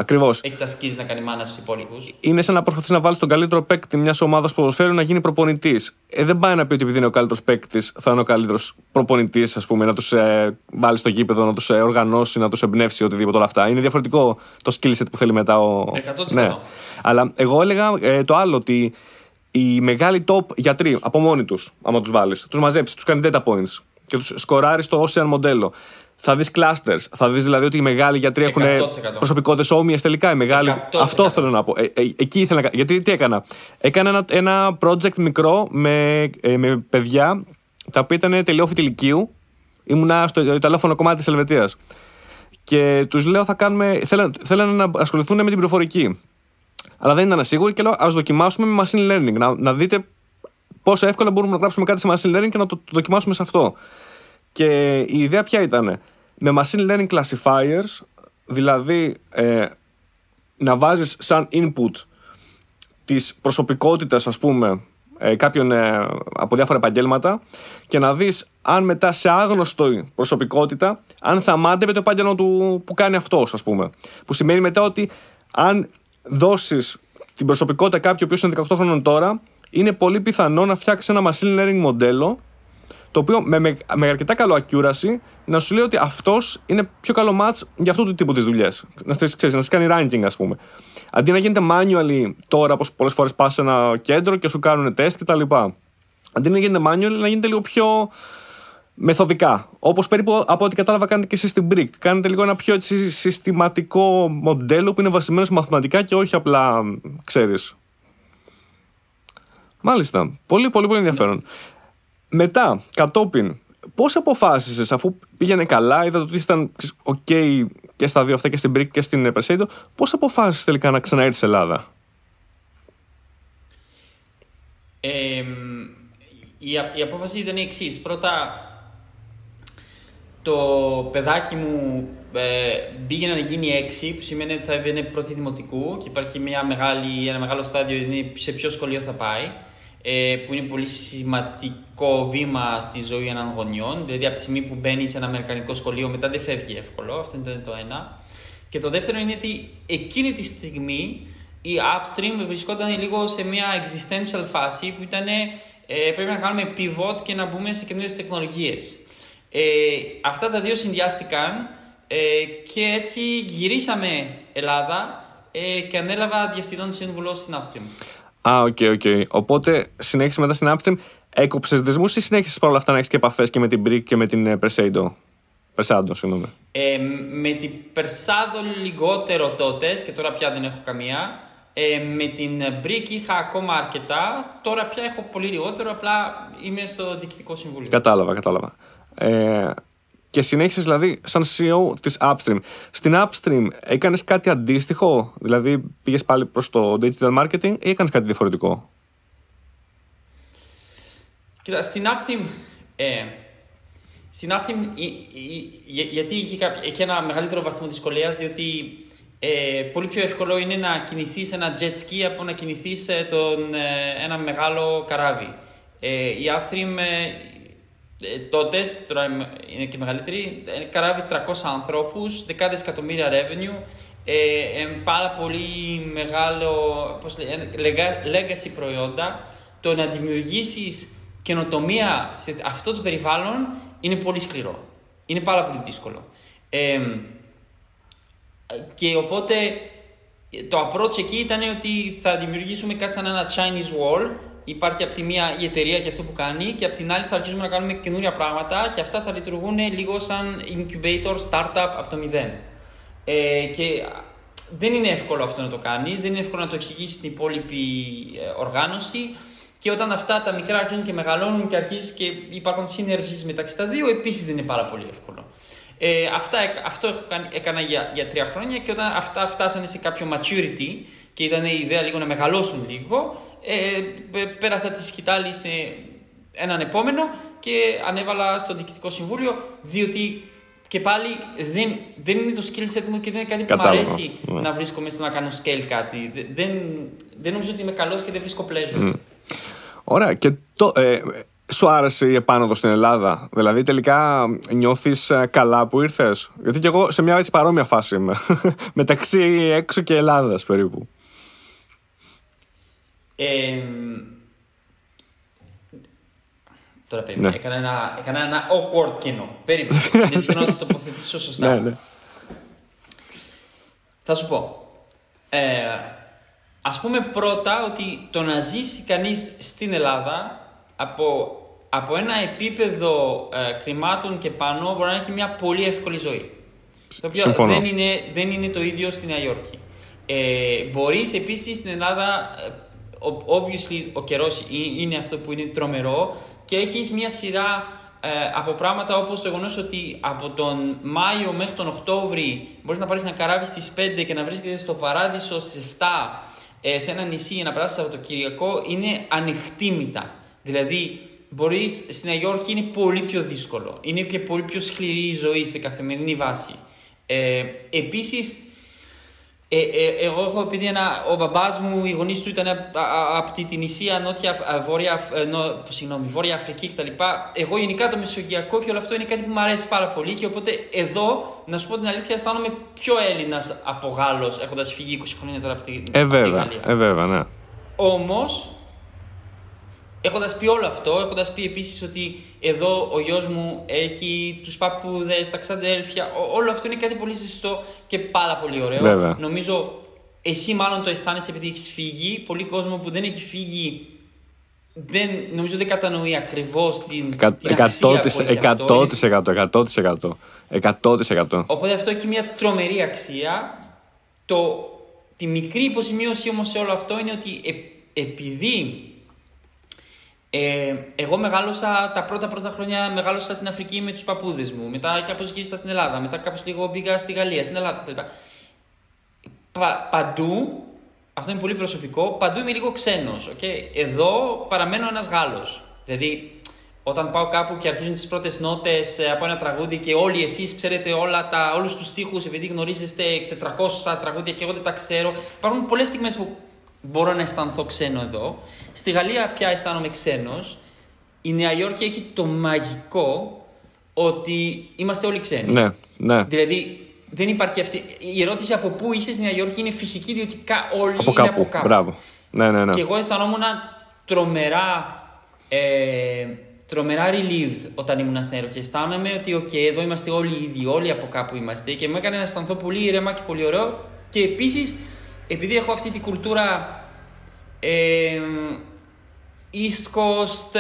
έχει τα skills να κάνει manage στους υπόλοιπους. Είναι σαν να προσπαθείς να βάλεις τον καλύτερο παίκτη μιας ομάδας ποδοσφαίρου να γίνει προπονητής. Δεν πάει να πει ότι επειδή είναι ο καλύτερος παίκτης θα είναι ο καλύτερος προπονητής, ας πούμε, να τους βάλει στο γήπεδο, να τους οργανώσει, να τους εμπνεύσει, οτιδήποτε όλα αυτά. Είναι διαφορετικό το skill set που θέλει μετά ο. 100%. Ναι. Αλλά εγώ έλεγα το άλλο, ότι οι μεγάλοι top γιατροί από μόνοι τους, άμα τους βάλεις, τους μαζέψεις, τους κάνεις data points και τους σκοράρεις το Ocean μοντέλο. Θα δεις clusters, θα δεις δηλαδή ότι οι μεγάλοι γιατροί έχουν προσωπικότητες όμοιες τελικά. Οι μεγάλοι... Αυτό θέλω να πω. Εκεί ήθελα να... Γιατί τι έκανα? Έκανα ένα project μικρό με παιδιά τα οποία ήταν τελειόφοιτη λυκείου. Ήμουνα στο ιταλόφωνο κομμάτι της Ελβετίας. Και τους λέω θα κάνουμε... Θέλανε να ασχοληθούν με την πληροφορική. Αλλά δεν ήταν σίγουροι και λέω ας δοκιμάσουμε με machine learning. Να δείτε πόσο εύκολα μπορούμε να γράψουμε κάτι σε machine learning και να το δοκιμάσουμε σε αυτό. Και η ιδέα ποια ήτανε? Με machine learning classifiers, δηλαδή να βάζεις σαν input της προσωπικότητας, ας πούμε, κάποιον από διάφορα επαγγέλματα και να δεις αν μετά σε άγνωστο προσωπικότητα, αν θα μάντευε το επάγγελμα του που κάνει αυτός, ας πούμε. Που σημαίνει μετά ότι αν δώσεις την προσωπικότητα κάποιου ο οποίος είναι 18 χρονών τώρα, είναι πολύ πιθανό να φτιάξει ένα machine learning μοντέλο, το οποίο με αρκετά καλό accuracy να σου λέει ότι αυτός είναι πιο καλό match για αυτού του τύπου τις δουλειές. Να κάνει ranking, ας πούμε. Αντί να γίνεται manually τώρα, όπως πολλές φορές πας σε ένα κέντρο και σου κάνουν τεστ κτλ. Αντί να γίνεται manually, να γίνεται λίγο πιο μεθοδικά. Όπως περίπου από ό,τι κατάλαβα κάνετε και εσείς στην Bryq. Κάνετε λίγο ένα πιο έτσι, συστηματικό μοντέλο που είναι βασισμένο σε μαθηματικά και όχι απλά, ξέρεις. Μάλιστα. Πολύ, πολύ, πολύ ενδιαφέρον. Μετά, κατόπιν, πώς αποφάσισες, αφού πήγαινε καλά, είδατε ότι ήταν ok και στα δύο αυτά και στην Bryq και στην Persado, πώς αποφάσισες τελικά να ξαναέρθεις στην Ελλάδα? Η απόφαση ήταν η εξής. Πρώτα, το παιδάκι μου πήγε να γίνει 6, που σημαίνει ότι θα είναι πρώτη δημοτικού και υπάρχει ένα μεγάλο στάδιο σε ποιο σχολείο θα πάει, που είναι πολύ σημαντικό βήμα στη ζωή έναν γονιών. Δηλαδή, από τη στιγμή που μπαίνει σε ένα αμερικανικό σχολείο, μετά δεν φεύγει εύκολο. Αυτό ήταν το ένα. Και το δεύτερο είναι ότι εκείνη τη στιγμή η Upstream βρισκόταν λίγο σε μια existential φάση που ήταν πρέπει να κάνουμε pivot και να μπούμε σε καινούριες τεχνολογίες. Αυτά τα δύο συνδυάστηκαν και έτσι γυρίσαμε Ελλάδα και ανέλαβα διευθυντών της σύμβουλος στην Upstream. Α, οκ. Οπότε συνέχισε μετά στην Upstream. Έκοψες δεσμούς ή συνέχισες παρόλα αυτά να έχεις και επαφές και με την Bryq και με την Persado? Με την Persado λιγότερο τότε και τώρα πια δεν έχω καμία. Με την Bryq είχα ακόμα αρκετά. Τώρα πια έχω πολύ λιγότερο. Απλά είμαι στο διοικητικό συμβούλιο. Κατάλαβα. Και συνέχισες δηλαδή σαν CEO της Upstream. Στην Upstream έκανες κάτι αντίστοιχο? Δηλαδή πήγες πάλι προς το digital marketing ή έκανες κάτι διαφορετικό? Κοίτα, στην Upstream... γιατί είχε και ένα μεγαλύτερο βαθμό δυσκολίας, διότι πολύ πιο εύκολο είναι να κινηθείς ένα jet ski από να κινηθείς ένα μεγάλο καράβι. Η Upstream... τότε, τώρα είναι και μεγαλύτερη, καράβει 300 ανθρώπους, δεκάδες εκατομμύρια revenue, πάρα πολύ μεγάλο legacy προϊόντα. Το να δημιουργήσεις καινοτομία σε αυτό το περιβάλλον είναι πολύ σκληρό. Είναι πάρα πολύ δύσκολο. Και οπότε το approach εκεί ήταν ότι θα δημιουργήσουμε κάτι σαν ένα Chinese wall. Υπάρχει από τη μία η εταιρεία και αυτό που κάνει, και από την άλλη θα αρχίσουμε να κάνουμε καινούρια πράγματα και αυτά θα λειτουργούν λίγο σαν incubator, startup από το μηδέν. Και δεν είναι εύκολο αυτό να το κάνεις, δεν είναι εύκολο να το εξηγήσεις στην υπόλοιπη οργάνωση. Και όταν αυτά τα μικρά αρχίζουν και μεγαλώνουν και αρχίζεις και υπάρχουν συνεργασίες μεταξύ τα δύο, επίσης δεν είναι πάρα πολύ εύκολο. Αυτό έκανα για 3 χρόνια και όταν αυτά φτάσανε σε κάποιο maturity και ήταν η ιδέα λίγο να μεγαλώσουν λίγο, πέρασα τη σκητάλη σε έναν επόμενο και ανέβαλα στο διοικητικό συμβούλιο, διότι και πάλι δεν είναι το skill set μου και δεν είναι κάτι που μου αρέσει να βρίσκω μέσα να κάνω scale κάτι. Δεν νομίζω ότι είμαι καλός και δεν βρίσκω pleasure. Ωραία, και σου άρεσε η επάνωδο στην Ελλάδα? Δηλαδή τελικά νιώθεις καλά που ήρθες? Γιατί και εγώ σε μια έτσι παρόμοια φάση είμαι. Μεταξύ έξω και Ελλάδας περίπου. Τώρα περίμενα. Ναι. Έκανα ένα awkward κοινό. Περίμενα. Δεν ξέρω να το τοποθετήσω σωστά. Ναι. Θα σου πω. Ας πούμε πρώτα ότι το να ζήσει κανείς στην Ελλάδα από ένα επίπεδο κριμάτων και πάνω μπορεί να έχει μια πολύ εύκολη ζωή. Το οποίο δεν είναι το ίδιο στη Νέα Υόρκη. Μπορείς επίσης στην Ελλάδα, obviously ο καιρός είναι αυτό που είναι τρομερό και έχεις μια σειρά από πράγματα όπως το γεγονός ότι από τον Μάιο μέχρι τον Οκτώβρη μπορείς να πάρεις ένα καράβι στις 5 και να βρίσκεσαι στο παράδεισο στις 7 σε ένα νησί για να περάσεις Σαββατοκυριακό, είναι ανοιχτήμητα. Δηλαδή, στη Νέα Υόρκη είναι πολύ πιο δύσκολο. Είναι και πολύ πιο σκληρή η ζωή σε καθημερινή βάση. Επίσης, Εγώ έχω επειδή ο μπαμπάς μου, οι γονείς του ήταν από την Τινησία, Βόρεια Αφρική κτλ. Εγώ γενικά το μεσογειακό και όλο αυτό είναι κάτι που μου αρέσει πάρα πολύ και οπότε εδώ, να σου πω την αλήθεια, αισθάνομαι πιο Έλληνας από Γάλλος, έχοντας φύγει 20 χρόνια τώρα από την Γαλλία. Βέβαια, ναι. Όμως, έχοντας πει όλο αυτό, έχοντας πει επίσης ότι εδώ ο γιος μου έχει τους παππούδες, τα ξαδέλφια, όλο αυτό είναι κάτι πολύ ζεστό και πάρα πολύ ωραίο. Βέβαια. Νομίζω εσύ μάλλον το αισθάνεσαι επειδή έχεις φύγει. Πολλοί κόσμο που δεν έχει φύγει νομίζω δεν κατανοεί ακριβώς την αξία που έχει αυτό. 100%. Οπότε αυτό έχει μια τρομερή αξία. Τη μικρή υποσημείωση όμως σε όλο αυτό είναι ότι επειδή εγώ μεγάλωσα τα πρώτα χρόνια στην Αφρική με τους παππούδες μου, μετά κάπως γύρισα στην Ελλάδα, μετά κάπως λίγο μπήκα στη Γαλλία, στην Ελλάδα κτλ. Παντού, αυτό είναι πολύ προσωπικό, παντού είμαι λίγο ξένος. Okay? Εδώ παραμένω ένας Γάλλος. Δηλαδή, όταν πάω κάπου και αρχίζουν τις πρώτες νότες από ένα τραγούδι και όλοι εσείς ξέρετε όλους τους στίχους, επειδή γνωρίζεστε 400 τραγούδια και εγώ δεν τα ξέρω, υπάρχουν πολλές στιγμές που μπορώ να αισθανθώ ξένο εδώ. Στη Γαλλία πια αισθάνομαι ξένος. Η Νέα Υόρκη έχει το μαγικό ότι είμαστε όλοι ξένοι. Ναι, ναι. Δηλαδή δεν υπάρχει αυτή. Η ερώτηση από πού είσαι στη Νέα Υόρκη είναι φυσική, διότι όλοι από κάπου. Είναι από κάπου. Μπράβο. Ναι, ναι, ναι. Και εγώ αισθανόμουν τρομερά relieved όταν ήμουν στην Υόρκη. Αισθάνομαι ότι εδώ είμαστε όλοι οι ίδιοι, όλοι από κάπου είμαστε. Και μου έκανε να αισθανθώ πολύ ήρεμα και πολύ ωραίο. Και επίσης, επειδή έχω αυτή την κουλτούρα East Coast,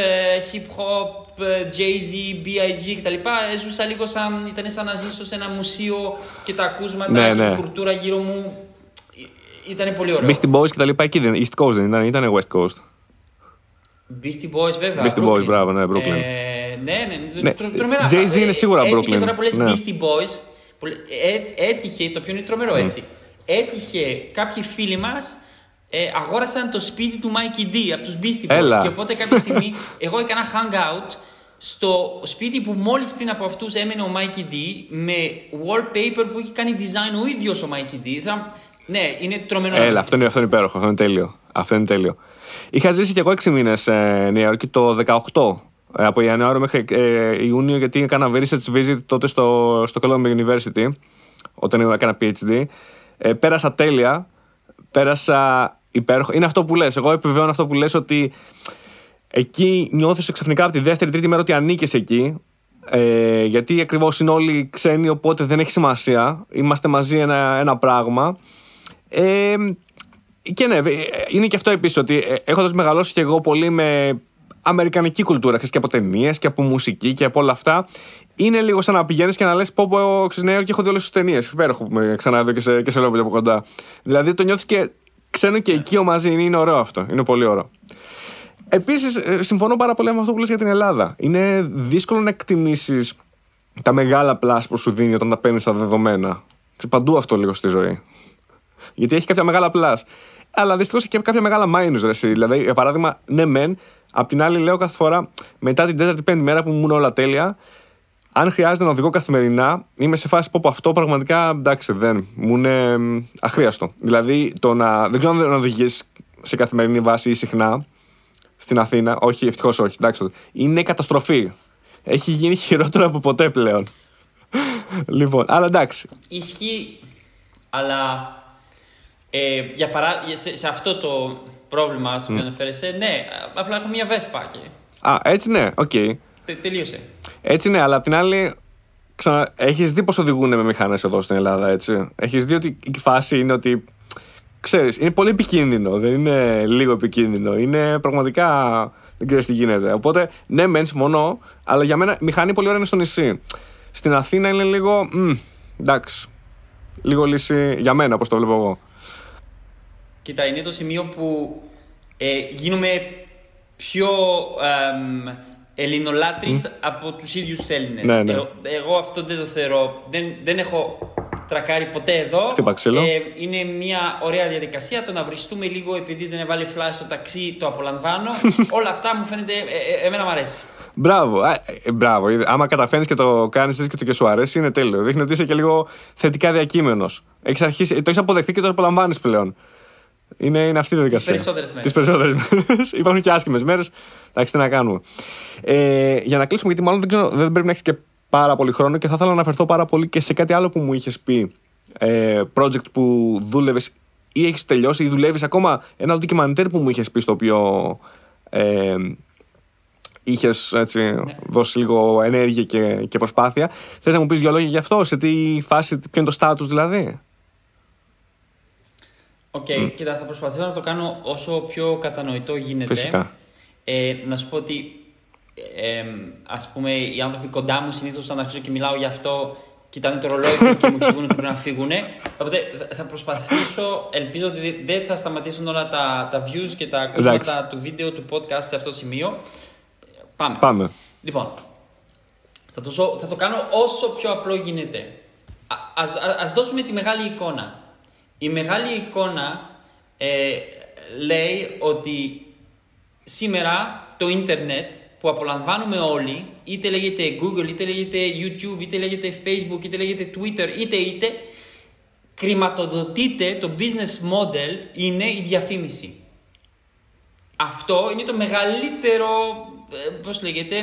Hip Hop, Jay-Z, B.I.G. κτλ. Έζουσα λίγο ήταν σαν να ζήσω σε ένα μουσείο και τα ακούσματα και την κουλτούρα γύρω μου ήταν πολύ ωραίο. Beastie Boys κτλ. Εκεί δεν East Coast, δεν ήταν West Coast. Beastie Boys βέβαια. Beastie Brooklyn. Boys, μπράβο, ναι, Brooklyn. Ναι. Τρομερά. Jay-Z είναι σίγουρα Brooklyn. Έτυχε τώρα που λες Beastie Boys. Έτυχε, το πιο είναι τρομερό έτσι. Έτυχε κάποιοι φίλοι μας αγόρασαν το σπίτι του Mikey D από τους Beastie Boys. Και οπότε κάποια στιγμή εγώ έκανα hangout στο σπίτι που μόλις πριν από αυτούς έμενε ο Mikey D με wallpaper που είχε κάνει design ο ίδιος ο Mikey D. Ναι, είναι τρομερό. Αυτό είναι υπέροχο, αυτό είναι τέλειο. Είχα ζήσει και εγώ 6 μήνες Νέα Υόρκη το 18. Από Ιανουάριο μέχρι Ιούνιο, γιατί έκανα research visit τότε στο Columbia University όταν έκανα PhD. Πέρασα τέλεια, πέρασα υπέροχα. Είναι αυτό που λες. Εγώ επιβεβαιώνω αυτό που λες, ότι εκεί νιώθεις ξαφνικά από τη δεύτερη-τρίτη μέρα ότι ανήκεις εκεί. Γιατί ακριβώς είναι όλοι ξένοι, οπότε δεν έχει σημασία. Είμαστε μαζί ένα πράγμα. Και ναι, είναι και αυτό επίσης, ότι έχοντας μεγαλώσει και εγώ πολύ με αμερικανική κουλτούρα, και από ταινίες και από μουσική και από όλα αυτά, είναι λίγο σαν να πηγαίνεις και να λες πω ξενέω και έχω δει όλες τις ταινίες. Υπέροχο που με ξανά εδώ και σε λόγω από κοντά. Δηλαδή το νιώθεις και ξένο και οικείο μαζί. Είναι ωραίο αυτό. Είναι πολύ ωραίο. Επίσης, συμφωνώ πάρα πολύ με αυτό που λες για την Ελλάδα. Είναι δύσκολο να εκτιμήσεις τα μεγάλα πλάσ που σου δίνει όταν τα παίρνεις τα δεδομένα. Παντού αυτό λίγο στη ζωή. Γιατί έχει κάποια μεγάλα πλάσ. Αλλά δυστυχώς και κάποια μεγάλα minus. Δηλαδή, για παράδειγμα, ναι, μεν. Απ' την άλλη, λέω κάθε φορά μετά την 4η-5η μέρα που μου είναι όλα τέλεια. Αν χρειάζεται να οδηγώ καθημερινά, είμαι σε φάση που αυτό πραγματικά εντάξει, δεν μου είναι αχρίαστο. Δηλαδή, δεν ξέρω αν οδηγείς σε καθημερινή βάση ή συχνά στην Αθήνα. Όχι, ευτυχώς όχι. Εντάξει, είναι καταστροφή. Έχει γίνει χειρότερο από ποτέ πλέον. Λοιπόν, αλλά εντάξει. Ισχύει, αλλά σε αυτό το πρόβλημα που αναφέρεσαι, ναι, απλά έχω μια βέσπα. Α, έτσι ναι, οκ. Okay. Τελείωσε. Έτσι ναι, αλλά απ' την άλλη, έχεις δει πως οδηγούν με μηχανές εδώ στην Ελλάδα, έτσι. Έχεις δει ότι η φάση είναι ότι, ξέρεις, είναι πολύ επικίνδυνο, δεν είναι λίγο επικίνδυνο. Είναι πραγματικά, δεν ξέρεις τι γίνεται. Οπότε, ναι, μεν συμφωνώ, αλλά για μένα μηχανή πολύ ώρα είναι στο νησί. Στην Αθήνα είναι λίγο, εντάξει, λίγο λύση για μένα, όπως το βλέπω εγώ. Κοίτα, είναι το σημείο που γίνουμε πιο ελληνολάτρης από τους ίδιους τους Έλληνες. Ναι. Εγώ αυτό δεν το θεωρώ. Δεν έχω τρακάρει ποτέ εδώ. Είναι μια ωραία διαδικασία το να βριστούμε λίγο επειδή δεν έβαλε φλάσ στο ταξί, το απολαμβάνω. Όλα αυτά μου φαίνεται, εμένα μου αρέσει. Μπράβο. Μπράβο. Άμα καταφέρνεις και το κάνεις και σου αρέσει, είναι τέλειο. Δείχνει ότι είσαι και λίγο θετικά διακείμενος. Το έχεις αποδεχτεί και το απολαμβάνεις πλέον. Είναι αυτή η διαδικασία. Τις περισσότερες μέρες. Υπάρχουν και άσχημες μέρες. Εντάξει, τι να κάνουμε. Για να κλείσουμε, γιατί μάλλον δεν πρέπει να έχεις και πάρα πολύ χρόνο και θα ήθελα να αναφερθώ πάρα πολύ και σε κάτι άλλο που μου είχες πει. Project που δούλευες ή έχεις τελειώσει ή δουλεύεις ακόμα. Ένα ντοκιμαντέρ που μου είχες πει, στο οποίο είχες δώσει λίγο ενέργεια και προσπάθεια. Θες να μου πεις δύο λόγια γι' αυτό, σε τι φάση, ποιο είναι το status δηλαδή? Οκ, κοίτα, θα προσπαθήσω να το κάνω όσο πιο κατανοητό γίνεται. Φυσικά. Να σου πω ότι ας πούμε οι άνθρωποι κοντά μου συνήθως όταν αρχίζω και μιλάω γι' αυτό κοιτάνε το ρολόι και μου εξηγούν ότι πρέπει να φύγουν. Οπότε θα προσπαθήσω, ελπίζω ότι δεν θα σταματήσουν όλα τα views και τα κομμάτια του βίντεο, του podcast σε αυτό το σημείο. Πάμε. Λοιπόν, θα το κάνω όσο πιο απλό γίνεται. Ας δώσουμε τη μεγάλη εικόνα. Η μεγάλη εικόνα λέει ότι σήμερα το ίντερνετ που απολαμβάνουμε όλοι, είτε λέγεται Google, είτε λέγεται YouTube, είτε λέγεται Facebook, είτε λέγεται Twitter, είτε κρηματοδοτείται, το business model είναι η διαφήμιση. Αυτό είναι το μεγαλύτερο,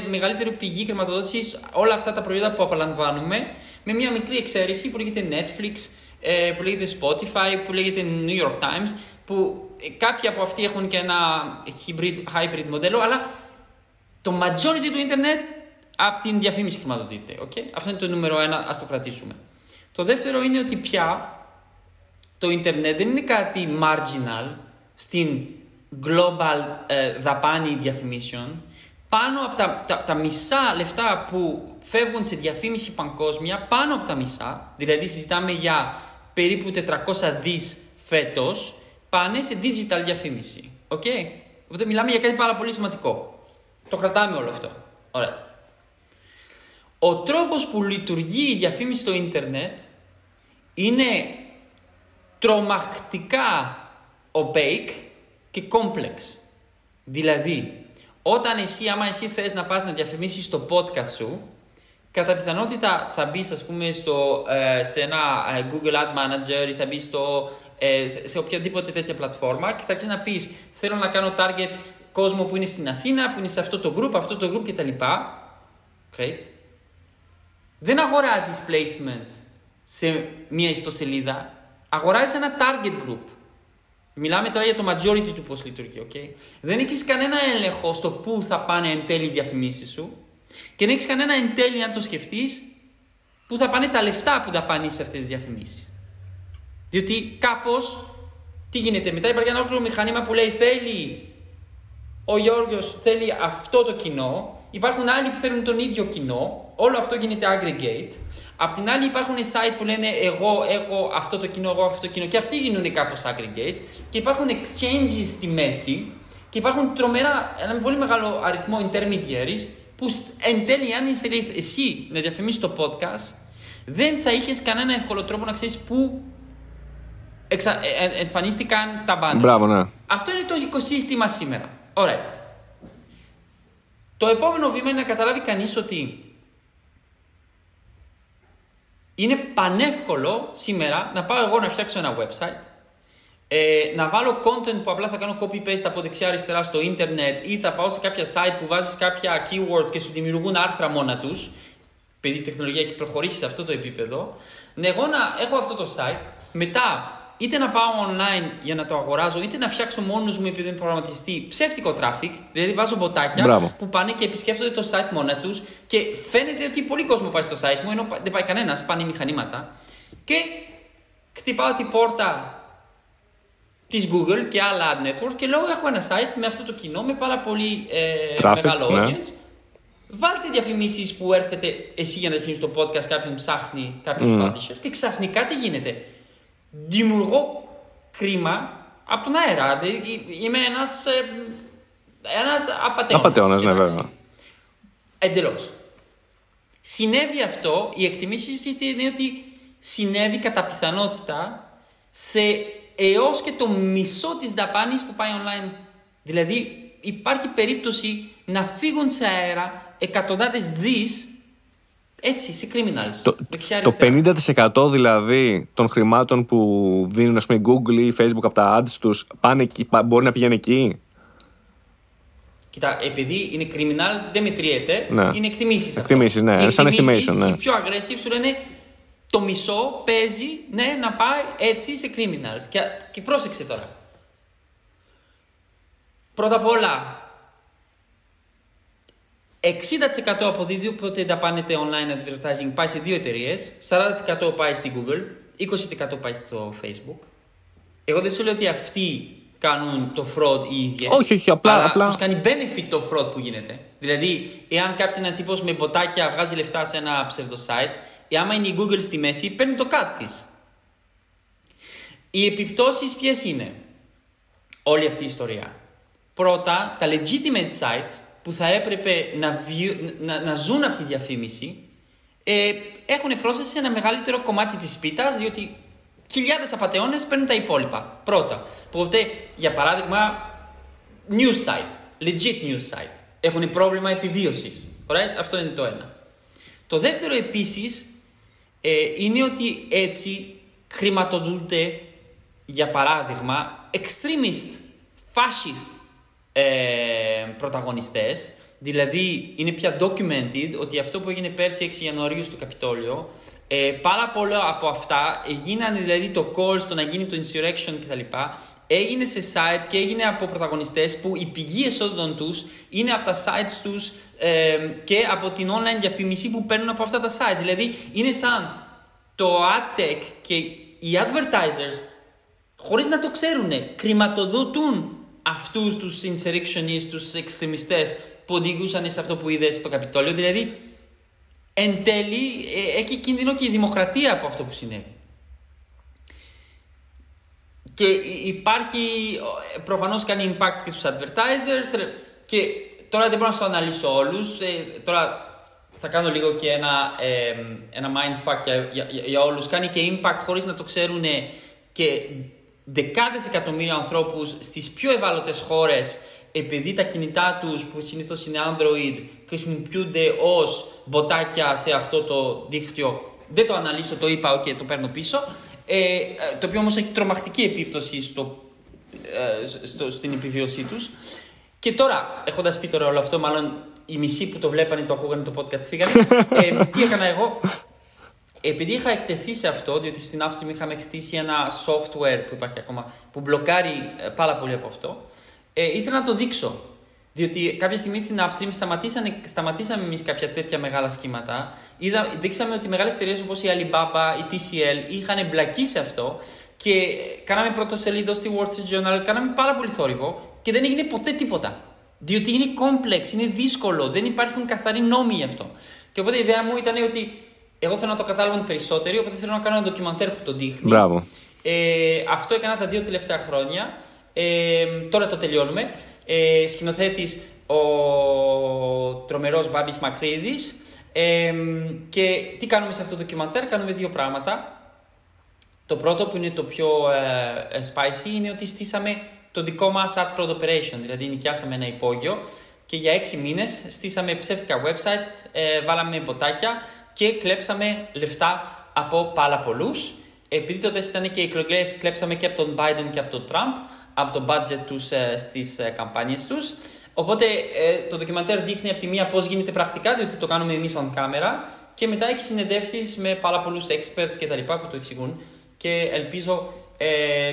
μεγαλύτερη πηγή κρηματοδότησης, όλα αυτά τα προϊόντα που απολαμβάνουμε, με μια μικρή εξαίρεση που λέγεται Netflix, που λέγεται Spotify, που λέγεται New York Times, που κάποιοι από αυτοί έχουν και ένα hybrid μοντέλο, αλλά το majority του ίντερνετ από την διαφήμιση χρηματοδοτείται. Okay? Αυτό είναι το νούμερο ένα, ας το κρατήσουμε. Το δεύτερο είναι ότι πια το ίντερνετ δεν είναι κάτι marginal στην global δαπάνη διαφημίσεων. Πάνω από τα μισά λεφτά που φεύγουν σε διαφήμιση παγκόσμια, πάνω από τα μισά, δηλαδή συζητάμε για περίπου 400 δις φέτος, πάνε σε digital διαφήμιση. Okay? Οπότε μιλάμε για κάτι πάρα πολύ σημαντικό. Το κρατάμε όλο αυτό. Ωραία. Ο τρόπος που λειτουργεί η διαφήμιση στο ίντερνετ είναι τρομακτικά opaque και complex. Δηλαδή, άμα εσύ θες να πας να διαφημίσεις το podcast σου, κατά πιθανότητα θα μπεις, ας πούμε, σε ένα Google Ad Manager ή θα μπεις σε οποιαδήποτε τέτοια πλατφόρμα και θα ξέρεις να πεις θέλω να κάνω target κόσμο που είναι στην Αθήνα, που είναι σε αυτό το group κτλ. Great. Δεν αγοράζεις placement σε μια ιστοσελίδα, αγοράζεις ένα target group. Μιλάμε τώρα για το majority του πώς λειτουργεί, okay? Δεν έχεις κανένα έλεγχο στο πού θα πάνε εν τέλει οι διαφημίσεις σου και δεν έχεις κανένα εν τέλει, αν το σκεφτείς, πού θα πάνε τα λεφτά που δαπανείς σε αυτές τις διαφημίσεις. Διότι κάπως, τι γίνεται, μετά υπάρχει ένα ολόκληρο μηχανήμα που λέει ο Γιώργος θέλει αυτό το κοινό, υπάρχουν άλλοι που θέλουν τον ίδιο κοινό, όλο αυτό γίνεται aggregate. Απ' την άλλη υπάρχουν site που λένε εγώ έχω αυτό το κοινό, εγώ αυτό το κοινό, και αυτοί γίνουν κάπως aggregate και υπάρχουν exchanges στη μέση και υπάρχουν ένα πολύ μεγάλο αριθμό intermediaries που εν τέλει, αν ήθελες εσύ να διαφημίσεις το podcast, δεν θα είχες κανένα εύκολο τρόπο να ξέρεις πού εμφανίστηκαν τα banners. Μπράβο, ναι. Αυτό είναι το οικοσύστημα σήμερα. Ωραία. Το επόμενο βήμα είναι να καταλάβει κανείς ότι είναι πανεύκολο σήμερα να πάω εγώ να φτιάξω ένα website, να βάλω content που απλά θα κάνω copy-paste από δεξιά-αριστερά στο ίντερνετ ή θα πάω σε κάποια site που βάζεις κάποια keyword και σου δημιουργούν άρθρα μόνα τους, επειδή η τεχνολογία έχει προχωρήσει σε αυτό το επίπεδο. Εγώ να έχω αυτό το site, μετά είτε να πάω online για να το αγοράζω, είτε να φτιάξω μόνος μου, επειδή είναι προγραμματιστή, ψεύτικο traffic. Δηλαδή βάζω μποτάκια που πάνε και επισκέφτονται το site μόνα τους και φαίνεται ότι πολύ κόσμο πάει στο site μου, ενώ δεν πάει κανένας, πάνε μηχανήματα. Και χτυπάω την πόρτα της Google και άλλα ad network και λέω έχω ένα site με αυτό το κοινό, με πάρα πολύ traffic, μεγάλο audience. Ναι. Βάλτε διαφημίσεις που έρχεται εσύ για να διαφημίσεις το podcast, κάποιον ψάχνει, κάποιους publishers, και ξαφνικά τι γίνεται? Δημιουργώ κρίμα από τον αέρα. Δηλαδή είμαι ένας απατεώνας. Ναι, βέβαια. Εντελώς. Συνέβη αυτό, οι εκτιμήσεις είναι ότι συνέβη κατά πιθανότητα σε έως και το μισό της δαπάνης που πάει online. Δηλαδή υπάρχει περίπτωση να φύγουν σε αέρα εκατοντάδες δις έτσι, σε criminals. Το 50% δηλαδή των χρημάτων που δίνουν, ας πούμε, Google ή Facebook από τα ads τους, πάνε εκεί, μπορεί να πηγαίνει εκεί. Κοίτα, επειδή είναι criminal, δεν μετριέται, ναι. Είναι εκτιμήσεις. Εκτιμήσεις, ναι. Είναι σαν estimation. Ναι. Οι πιο aggressive σου λένε το μισό παίζει ναι, να πάει έτσι σε criminals. Και πρόσεξε τώρα. Πρώτα απ' όλα, 60% από οτιδήποτε δαπάνεται online advertising πάει σε δύο εταιρείες, 40% πάει στην Google, 20% πάει στο Facebook. Εγώ δεν σου λέω ότι αυτοί κάνουν το fraud οι ίδιες. Όχι, απλά. Τους κάνει benefit το fraud που γίνεται. Δηλαδή, εάν κάποιος τύπος με μποτάκια βγάζει λεφτά σε ένα ψευδο site, άμα είναι η Google στη μέση, παίρνει το cut της. Οι επιπτώσεις ποιες είναι όλη αυτή η ιστορία? Πρώτα, τα legitimate sites που θα έπρεπε να ζουν από τη διαφήμιση έχουν πρόσθεση σε ένα μεγαλύτερο κομμάτι της πίτας, διότι χιλιάδες απατεώνες παίρνουν τα υπόλοιπα. Πρώτα. Οπότε, για παράδειγμα, news site, legit news site, έχουν πρόβλημα επιβίωσης. Right? Αυτό είναι το ένα. Το δεύτερο επίσης είναι ότι έτσι χρηματοδοτούνται, για παράδειγμα, extremist, fascist πρωταγωνιστές. Δηλαδή είναι πια documented ότι αυτό που έγινε πέρσι 6 Ιανουαρίου στο Καπιτόλιο, πάρα πολλά από αυτά έγιναν, δηλαδή το call στο να γίνει το insurrection κτλ. Έγινε σε sites και έγινε από πρωταγωνιστές που η πηγή εσόδων τους είναι από τα sites τους και από την online διαφήμιση που παίρνουν από αυτά τα sites. Δηλαδή είναι σαν το ad tech και οι advertisers, χωρίς να το ξέρουν, χρηματοδοτούν αυτούς τους insurrectionists, τους εξτρεμιστές που οδηγούσαν σε αυτό που είδες στο Καπιτόλιο. Δηλαδή εν τέλει έχει κίνδυνο και η δημοκρατία από αυτό που συνέβη. Και υπάρχει, προφανώς κάνει impact και στους advertisers. Και τώρα δεν μπορώ να το αναλύσω όλους. Τώρα θα κάνω λίγο και ένα mindfuck για όλους. Κάνει και impact χωρίς να το ξέρουν και δεκάδες εκατομμύρια ανθρώπους στις πιο ευάλωτες χώρες, επειδή τα κινητά τους που συνήθως είναι Android χρησιμοποιούνται ως μποτάκια σε αυτό το δίκτυο. Δεν το αναλύσω, το είπα, okay, το παίρνω πίσω. Το οποίο όμως έχει τρομακτική επίπτωση στην επιβίωσή τους. Και τώρα, έχοντας πει τώρα όλο αυτό, μάλλον οι μισοί που το βλέπανε, το ακούγανε το podcast, φύγανε. Τι έκανα εγώ? Επειδή είχα εκτεθεί σε αυτό, διότι στην Upstream είχαμε χτίσει ένα software που υπάρχει ακόμα, που μπλοκάρει πάρα πολύ από αυτό, ήθελα να το δείξω. Διότι κάποια στιγμή στην Upstream σταματήσαμε εμείς κάποια τέτοια μεγάλα σχήματα. Δείξαμε ότι μεγάλες εταιρείες όπως η Alibaba, η TCL είχαν εμπλακεί σε αυτό και κάναμε πρωτοσελίδο στη Wall Street Journal, κάναμε πάρα πολύ θόρυβο και δεν έγινε ποτέ τίποτα. Διότι είναι complex, είναι δύσκολο, δεν υπάρχουν καθαροί νόμοι γι' αυτό. Και οπότε η ιδέα μου ήταν ότι εγώ θέλω να το καταλάβουν περισσότεροι, οπότε θέλω να κάνω ένα ντοκιμαντέρ που το δείχνει. Αυτό έκανα τα 2 τελευταία χρόνια. Τώρα το τελειώνουμε. Σκηνοθέτης ο τρομερός Μπάμπης Μακρίδης. Και τι κάνουμε σε αυτό το ντοκιμαντέρ? Κάνουμε 2 πράγματα. Το πρώτο, που είναι το πιο spicy, είναι ότι στήσαμε το δικό μας ad fraud operation. Δηλαδή νοικιάσαμε ένα υπόγειο και για 6 μήνες στήσαμε ψεύτικα website, βάλαμε ποτάκια και κλέψαμε λεφτά από πάρα πολλούς. Επειδή τότε ήταν και οι εκλογές, κλέψαμε και από τον Biden και από τον Trump, από το budget τους στις καμπάνιες τους. Οπότε το ντοκιμαντέρ δείχνει από τη μία πώς γίνεται πρακτικά, διότι το κάνουμε εμείς on camera, και μετά έχει συνεντεύσεις με πάρα πολλούς experts και τα λοιπά που το εξηγούν, και ελπίζω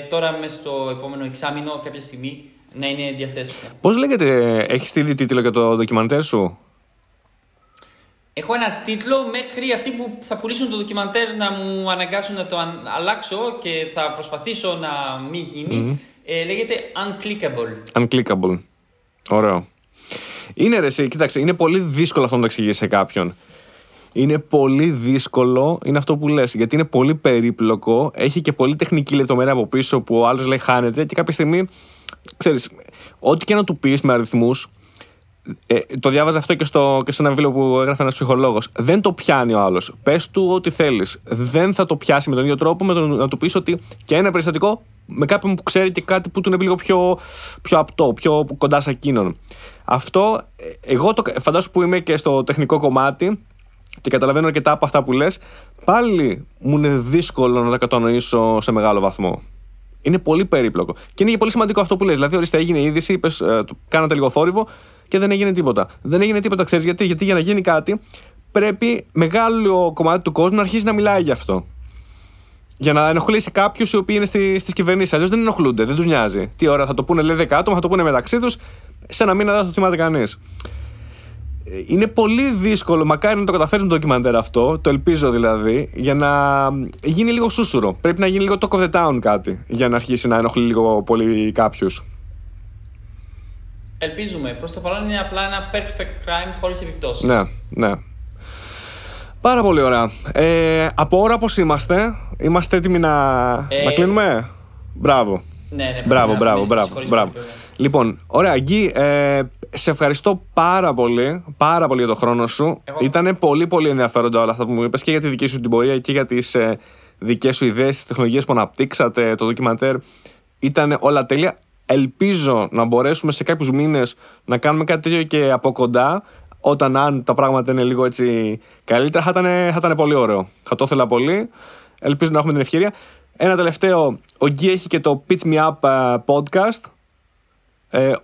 τώρα μες στο επόμενο εξάμηνο κάποια στιγμή να είναι διαθέσιμο. Πώς λέγεται, έχεις στείλει τίτλο για το ντοκιμαντέρ σου? Έχω ένα τίτλο μέχρι αυτοί που θα πουλήσουν το ντοκιμαντέρ να μου αναγκάσουν να το αλλάξω, και θα προσπαθήσω να μην γίνει. Λέγεται Unclickable. Unclickable. Ωραίο. Είναι ρε, κοίταξε, είναι πολύ δύσκολο αυτό να το εξηγήσει σε κάποιον. Είναι πολύ δύσκολο, είναι αυτό που λες, γιατί είναι πολύ περίπλοκο, έχει και πολύ τεχνική λεπτομέρεια από πίσω που ο άλλος λέει χάνεται, και κάποια στιγμή, ξέρεις, ό,τι και να του πεις με αριθμούς, Το διάβαζα αυτό και, και σε ένα βίντεο που έγραφε ένας ψυχολόγος. Δεν το πιάνει ο άλλος. Πες του ό,τι θέλεις. Δεν θα το πιάσει με τον ίδιο τρόπο, με το να του πεις ότι και ένα περιστατικό με κάποιον που ξέρει και κάτι που του είναι λίγο πιο απτό, πιο κοντά σε εκείνον. Αυτό, εγώ το φαντάζομαι που είμαι και στο τεχνικό κομμάτι και καταλαβαίνω αρκετά από αυτά που λες, πάλι μου είναι δύσκολο να τα κατανοήσω σε μεγάλο βαθμό. Είναι πολύ περίπλοκο. Και είναι και πολύ σημαντικό αυτό που λες. Δηλαδή, ορίστε, έγινε η είδηση, είπες, κάνατε λίγο θόρυβο και δεν έγινε τίποτα. Δεν έγινε τίποτα, ξέρεις γιατί? Γιατί για να γίνει κάτι, πρέπει μεγάλο κομμάτι του κόσμου να αρχίσει να μιλάει γι' αυτό. Για να ενοχλήσει κάποιους οι οποίοι είναι στις κυβερνήσεις. Αλλιώς δεν ενοχλούνται, δεν τους νοιάζει. Τι ώρα θα το πούνε, λέει 10 άτομα, θα το πούνε μεταξύ τους, σε ένα μήνα δεν θα το θυμάται κανείς. Είναι πολύ δύσκολο, μακάρι να το καταφέρει με το ντοκιμαντέρ αυτό, το ελπίζω δηλαδή, για να γίνει λίγο σούσουρο. Πρέπει να γίνει λίγο talk of the town κάτι, για να αρχίσει να ενοχλεί λίγο πολύ κάποιους. Ελπίζουμε. Προς το παρόν είναι απλά ένα perfect crime χωρίς επιπτώσεις. Ναι, ναι. Πάρα πολύ ωραία. Από ώρα πώς είμαστε έτοιμοι να κλείνουμε. Μπράβο. Ναι, ναι, μπράβο. Λοιπόν, ωραία, Γκί, σε ευχαριστώ πάρα πολύ για τον χρόνο σου. Ήτανε πολύ ενδιαφέροντα όλα αυτά που μου είπες και για τη δική σου την πορεία και για τις δικές σου ιδέες, τις τεχνολογίες που αναπτύξατε, το ντοκιμαντέρ. Ήτανε όλα τέλεια. Ελπίζω να μπορέσουμε σε κάποιους μήνες να κάνουμε κάτι τέτοιο και από κοντά, αν τα πράγματα είναι λίγο έτσι καλύτερα. Θα ήταν πολύ ωραίο. Θα το ήθελα πολύ. Ελπίζω να έχουμε την ευκαιρία. Ένα τελευταίο. Ο Γκί έχει και το Pitch Me Up podcast.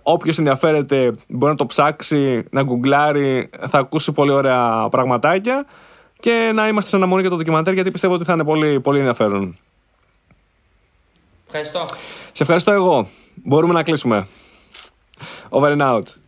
Όποιος ενδιαφέρεται μπορεί να το ψάξει, να γκουγκλάρει, θα ακούσει πολύ ωραία πραγματάκια και να είμαστε σε αναμονή για το ντοκιμαντέρ, γιατί πιστεύω ότι θα είναι πολύ ενδιαφέρον. Ευχαριστώ. Σε ευχαριστώ εγώ. Μπορούμε να κλείσουμε. Over and out.